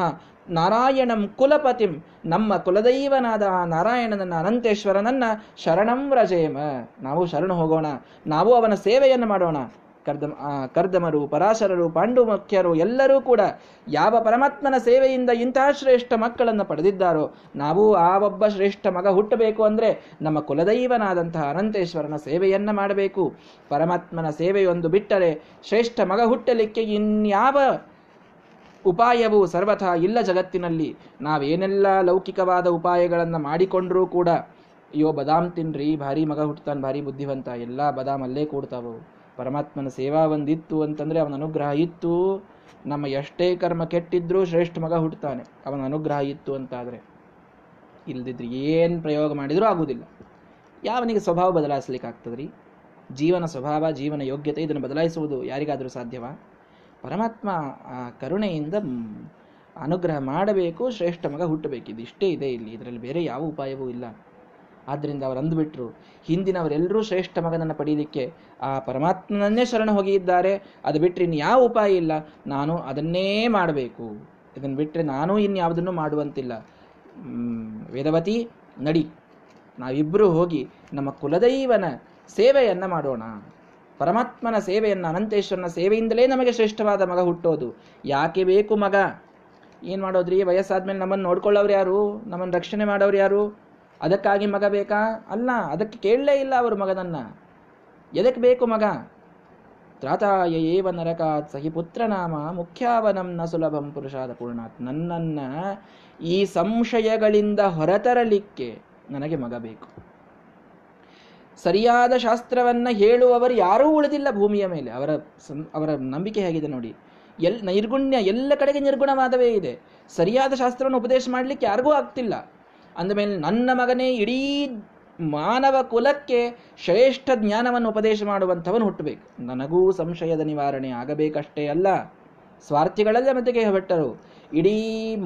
ನಾರಾಯಣಂ ಕುಲಪತಿಂ, ನಮ್ಮ ಕುಲದೈವನಾದ ಆ ನಾರಾಯಣನನ್ನು, ಅನಂತೇಶ್ವರನನ್ನು ಶರಣಂ ರಜೇಮ, ನಾವು ಶರಣು ಹೋಗೋಣ, ನಾವು ಅವನ ಸೇವೆಯನ್ನು ಮಾಡೋಣ. ಕರ್ದಮರು, ಪರಾಶರರು, ಪಾಂಡು ಮುಖ್ಯರು ಎಲ್ಲರೂ ಕೂಡ ಯಾವ ಪರಮಾತ್ಮನ ಸೇವೆಯಿಂದ ಇಂತಹ ಶ್ರೇಷ್ಠ ಮಕ್ಕಳನ್ನು ಪಡೆದಿದ್ದಾರೋ, ನಾವು ಆ ಒಬ್ಬ ಶ್ರೇಷ್ಠ ಮಗ ಹುಟ್ಟಬೇಕು ಅಂದರೆ ನಮ್ಮ ಕುಲದೈವನಾದಂತಹ ಅನಂತೇಶ್ವರನ ಸೇವೆಯನ್ನು ಮಾಡಬೇಕು. ಪರಮಾತ್ಮನ ಸೇವೆಯೊಂದು ಬಿಟ್ಟರೆ ಶ್ರೇಷ್ಠ ಮಗ ಹುಟ್ಟಲಿಕ್ಕೆ ಇನ್ಯಾವ ಉಪಾಯವೂ ಸರ್ವಥಾ ಇಲ್ಲ ಜಗತ್ತಿನಲ್ಲಿ. ನಾವೇನೆಲ್ಲ ಲೌಕಿಕವಾದ ಉಪಾಯಗಳನ್ನು ಮಾಡಿಕೊಂಡರೂ ಕೂಡ, ಅಯ್ಯೋ ಬದಾಮ್ ತಿನ್ರಿ ಭಾರಿ ಮಗ ಹುಟ್ಟತಾನೆ, ಭಾರಿ ಬುದ್ಧಿವಂತ, ಎಲ್ಲ ಬದಾಮಲ್ಲೇ ಕೂಡ್ತಾವು. ಪರಮಾತ್ಮನ ಸೇವಾ ಒಂದಿತ್ತು ಅಂತಂದರೆ ಅವನ ಅನುಗ್ರಹ ಇತ್ತು, ನಮ್ಮ ಎಷ್ಟೇ ಕರ್ಮ ಕೆಟ್ಟಿದ್ರೂ ಶ್ರೇಷ್ಠ ಮಗ ಹುಟ್ಟುತ್ತಾನೆ, ಅವನ ಅನುಗ್ರಹ ಇತ್ತು ಅಂತಾದರೆ. ಇಲ್ಲದಿದ್ದರೆ ಏನು ಪ್ರಯೋಗ ಮಾಡಿದರೂ ಆಗುವುದಿಲ್ಲ. ಯಾವನಿಗೆ ಸ್ವಭಾವ ಬದಲಾಯಿಸ್ಲಿಕ್ಕಾಗ್ತದ್ರಿ? ಜೀವನ ಸ್ವಭಾವ, ಜೀವನ ಯೋಗ್ಯತೆ, ಇದನ್ನು ಬದಲಾಯಿಸುವುದು ಯಾರಿಗಾದರೂ ಸಾಧ್ಯವಾ? ಪರಮಾತ್ಮ ಆ ಕರುಣೆಯಿಂದ ಅನುಗ್ರಹ ಮಾಡಬೇಕು, ಶ್ರೇಷ್ಠ ಮಗ ಹುಟ್ಟಬೇಕಿದ್ದು ಇಷ್ಟೇ ಇದೆ ಇಲ್ಲಿ, ಇದರಲ್ಲಿ ಬೇರೆ ಯಾವ ಉಪಾಯವೂ ಇಲ್ಲ. ಆದ್ದರಿಂದ ಅವರು ಅಂದುಬಿಟ್ರು, ಹಿಂದಿನ ಅವರೆಲ್ಲರೂ ಶ್ರೇಷ್ಠ ಮಗನನ್ನು ಪಡೀಲಿಕ್ಕೆ ಆ ಪರಮಾತ್ಮನನ್ನೇ ಶರಣ ಹೋಗಿದ್ದಾರೆ, ಅದು ಬಿಟ್ಟರೆ ಇನ್ನು ಯಾವ ಉಪಾಯ ಇಲ್ಲ, ನಾನು ಅದನ್ನೇ ಮಾಡಬೇಕು, ಇದನ್ನು ಬಿಟ್ಟರೆ ನಾನು ಇನ್ಯಾವುದನ್ನು ಮಾಡುವಂತಿಲ್ಲ. ವೇದವತಿ ನಡಿ, ನಾವಿಬ್ಬರೂ ಹೋಗಿ ನಮ್ಮ ಕುಲದೈವನ ಸೇವೆಯನ್ನು ಮಾಡೋಣ. ಪರಮಾತ್ಮನ ಸೇವೆಯನ್ನು, ಅನಂತೇಶ್ವರನ ಸೇವೆಯಿಂದಲೇ ನಮಗೆ ಶ್ರೇಷ್ಠವಾದ ಮಗ ಹುಟ್ಟೋದು. ಯಾಕೆ ಬೇಕು ಮಗ? ಏನು ಮಾಡೋದ್ರಿ, ವಯಸ್ಸಾದ್ಮೇಲೆ ನಮ್ಮನ್ನು ನೋಡ್ಕೊಳ್ಳೋರು ಯಾರು, ನಮ್ಮನ್ನು ರಕ್ಷಣೆ ಮಾಡೋರು ಯಾರು? ಅದಕ್ಕಾಗಿ ಮಗ ಬೇಕಾ? ಅಲ್ಲ, ಅದಕ್ಕೆ ಕೇಳಲೇ ಇಲ್ಲ ಅವರು ಮಗನನ್ನು. ಎದಕ್ಕೆ ಬೇಕು ಮಗ? ತ್ರಾತಾಯ ಏವ ನರಕಾತ್ ಸಹಿ ಪುತ್ರನಾಮ ಮುಖ್ಯಾವನಂನ ಸುಲಭಂ ಪುರುಷಾದ ಪೂರ್ಣಾತ್. ನನ್ನನ್ನು ಈ ಸಂಶಯಗಳಿಂದ ಹೊರತರಲಿಕ್ಕೆ ನನಗೆ ಮಗ ಬೇಕು. ಸರಿಯಾದ ಶಾಸ್ತ್ರವನ್ನು ಹೇಳುವವರು ಯಾರೂ ಉಳಿದಿಲ್ಲ ಭೂಮಿಯ ಮೇಲೆ. ಅವರ ನಂಬಿಕೆ ಹೇಗಿದೆ ನೋಡಿ. ನಿರ್ಗುಣ್ಯ, ಎಲ್ಲ ಕಡೆಗೆ ನಿರ್ಗುಣವಾದವೇ ಇದೆ. ಸರಿಯಾದ ಶಾಸ್ತ್ರವನ್ನು ಉಪದೇಶ ಮಾಡಲಿಕ್ಕೆ ಯಾರಿಗೂ ಆಗ್ತಿಲ್ಲ. ಅಂದಮೇಲೆ ನನ್ನ ಮಗನೇ ಇಡೀ ಮಾನವ ಕುಲಕ್ಕೆ ಶ್ರೇಷ್ಠ ಜ್ಞಾನವನ್ನು ಉಪದೇಶ ಮಾಡುವಂಥವನು ಹುಟ್ಟಬೇಕು. ನನಗೂ ಸಂಶಯದ ನಿವಾರಣೆ ಆಗಬೇಕಷ್ಟೇ ಅಲ್ಲ, ಸ್ವಾರ್ಥಿಗಳೆಲ್ಲ ಮಧ್ಯೆ ಹೊರಟರು, ಇಡೀ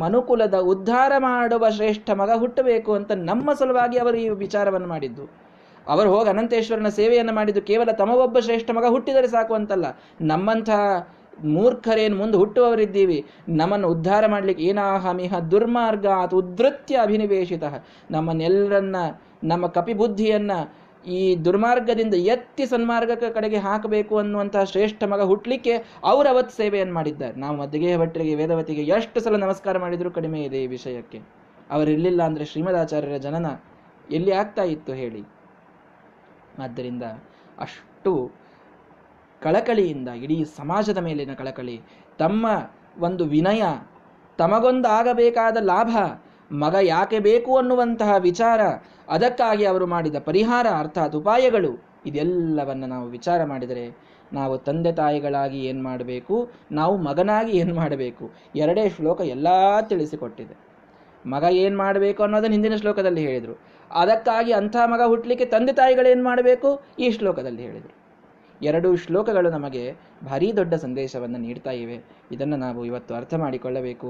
ಮನುಕುಲದ ಉದ್ಧಾರ ಮಾಡುವ ಶ್ರೇಷ್ಠ ಮಗ ಹುಟ್ಟಬೇಕು ಅಂತ ನಮ್ಮ ಸಲುವಾಗಿ ಅವರು ಈ ವಿಚಾರವನ್ನು ಮಾಡಿದ್ದು. ಅವರು ಹೋಗಿ ಅನಂತೇಶ್ವರನ ಸೇವೆಯನ್ನು ಮಾಡಿದ್ದು ಕೇವಲ ತಮಗೊಬ್ಬ ಶ್ರೇಷ್ಠ ಮಗ ಹುಟ್ಟಿದರೆ ಸಾಕು ಅಂತಲ್ಲ. ನಮ್ಮಂಥ ಮೂರ್ಖರೇನು ಮುಂದೆ ಹುಟ್ಟುವವರಿದ್ದೀವಿ, ನಮ್ಮನ್ನು ಉದ್ಧಾರ ಮಾಡಲಿಕ್ಕೆ ಏನಾಹಮಿಹ ದುರ್ಮಾರ್ಗ ಅದು ಉದ್ಧತ್ಯ ಅಭಿನಿವೇಶಿತ, ನಮ್ಮನ್ನೆಲ್ಲರನ್ನ, ನಮ್ಮ ಕಪಿಬುದ್ಧಿಯನ್ನು ಈ ದುರ್ಮಾರ್ಗದಿಂದ ಎತ್ತಿ ಸನ್ಮಾರ್ಗಕ್ಕೆ ಕಡೆಗೆ ಹಾಕಬೇಕು ಅನ್ನುವಂತಹ ಶ್ರೇಷ್ಠ ಮಗ ಹುಟ್ಟಲಿಕ್ಕೆ ಅವರು ಅವತ್ತು ಸೇವೆಯನ್ನು ಮಾಡಿದ್ದಾರೆ. ನಾವು ಮಧ್ಯಗೇಹ ಭಟ್ಟರಿಗೆ, ವೇದವತಿಗೆ ಎಷ್ಟು ಸಲ ನಮಸ್ಕಾರ ಮಾಡಿದರೂ ಕಡಿಮೆ ಇದೆ ಈ ವಿಷಯಕ್ಕೆ. ಅವರಿರಲಿಲ್ಲ ಅಂದರೆ ಶ್ರೀಮದಾಚಾರ್ಯರ ಜನನ ಎಲ್ಲಿ ಆಗ್ತಾ ಇತ್ತು ಹೇಳಿ. ಆದ್ದರಿಂದ ಅಷ್ಟು ಕಳಕಳಿಯಿಂದ, ಇಡೀ ಸಮಾಜದ ಮೇಲಿನ ಕಳಕಳಿ, ತಮ್ಮ ಒಂದು ವಿನಯ, ತಮಗೊಂದು ಆಗಬೇಕಾದ ಲಾಭ, ಮಗ ಯಾಕೆ ಬೇಕು ಅನ್ನುವಂತಹ ವಿಚಾರ, ಅದಕ್ಕಾಗಿ ಅವರು ಮಾಡಿದ ಪರಿಹಾರ ಅರ್ಥಾತ್ ಉಪಾಯಗಳು, ಇದೆಲ್ಲವನ್ನು ನಾವು ವಿಚಾರ ಮಾಡಿದರೆ ನಾವು ತಂದೆ ತಾಯಿಗಳಾಗಿ ಏನು ಮಾಡಬೇಕು, ನಾವು ಮಗನಾಗಿ ಏನು ಮಾಡಬೇಕು, ಎರಡೇ ಶ್ಲೋಕ ಎಲ್ಲ ತಿಳಿಸಿಕೊಟ್ಟಿದೆ. ಮಗ ಏನು ಮಾಡಬೇಕು ಅನ್ನೋದನ್ನು ಹಿಂದಿನ ಶ್ಲೋಕದಲ್ಲಿ ಹೇಳಿದರು. ಅದಕ್ಕಾಗಿ ಅಂಥ ಮಗ ಹುಟ್ಟಲಿಕ್ಕೆ ತಂದೆ ತಾಯಿಗಳೇನು ಮಾಡಬೇಕು ಈ ಶ್ಲೋಕದಲ್ಲಿ ಹೇಳಿದರು. ಎರಡೂ ಶ್ಲೋಕಗಳು ನಮಗೆ ಭಾರೀ ದೊಡ್ಡ ಸಂದೇಶವನ್ನು ನೀಡ್ತಾ ಇವೆ. ಇದನ್ನು ನಾವು ಇವತ್ತು ಅರ್ಥ ಮಾಡಿಕೊಳ್ಳಬೇಕು.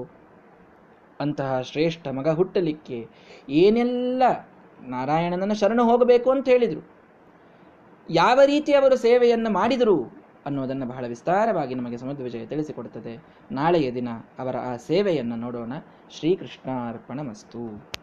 ಅಂತಹ ಶ್ರೇಷ್ಠ ಮಗ ಹುಟ್ಟಲಿಕ್ಕೆ ಏನೆಲ್ಲ ನಾರಾಯಣನನ್ನು ಶರಣು ಹೋಗಬೇಕು ಅಂತ ಹೇಳಿದರು, ಯಾವ ರೀತಿ ಅವರು ಸೇವೆಯನ್ನು ಮಾಡಿದರು ಅನ್ನೋದನ್ನು ಬಹಳ ವಿಸ್ತಾರವಾಗಿ ನಮಗೆ ಸಮುದ್ರ ವಿಜಯ ತಿಳಿಸಿಕೊಡುತ್ತದೆ. ನಾಳೆಯ ದಿನ ಅವರ ಆ ಸೇವೆಯನ್ನು ನೋಡೋಣ. ಶ್ರೀಕೃಷ್ಣಾರ್ಪಣಮಸ್ತು.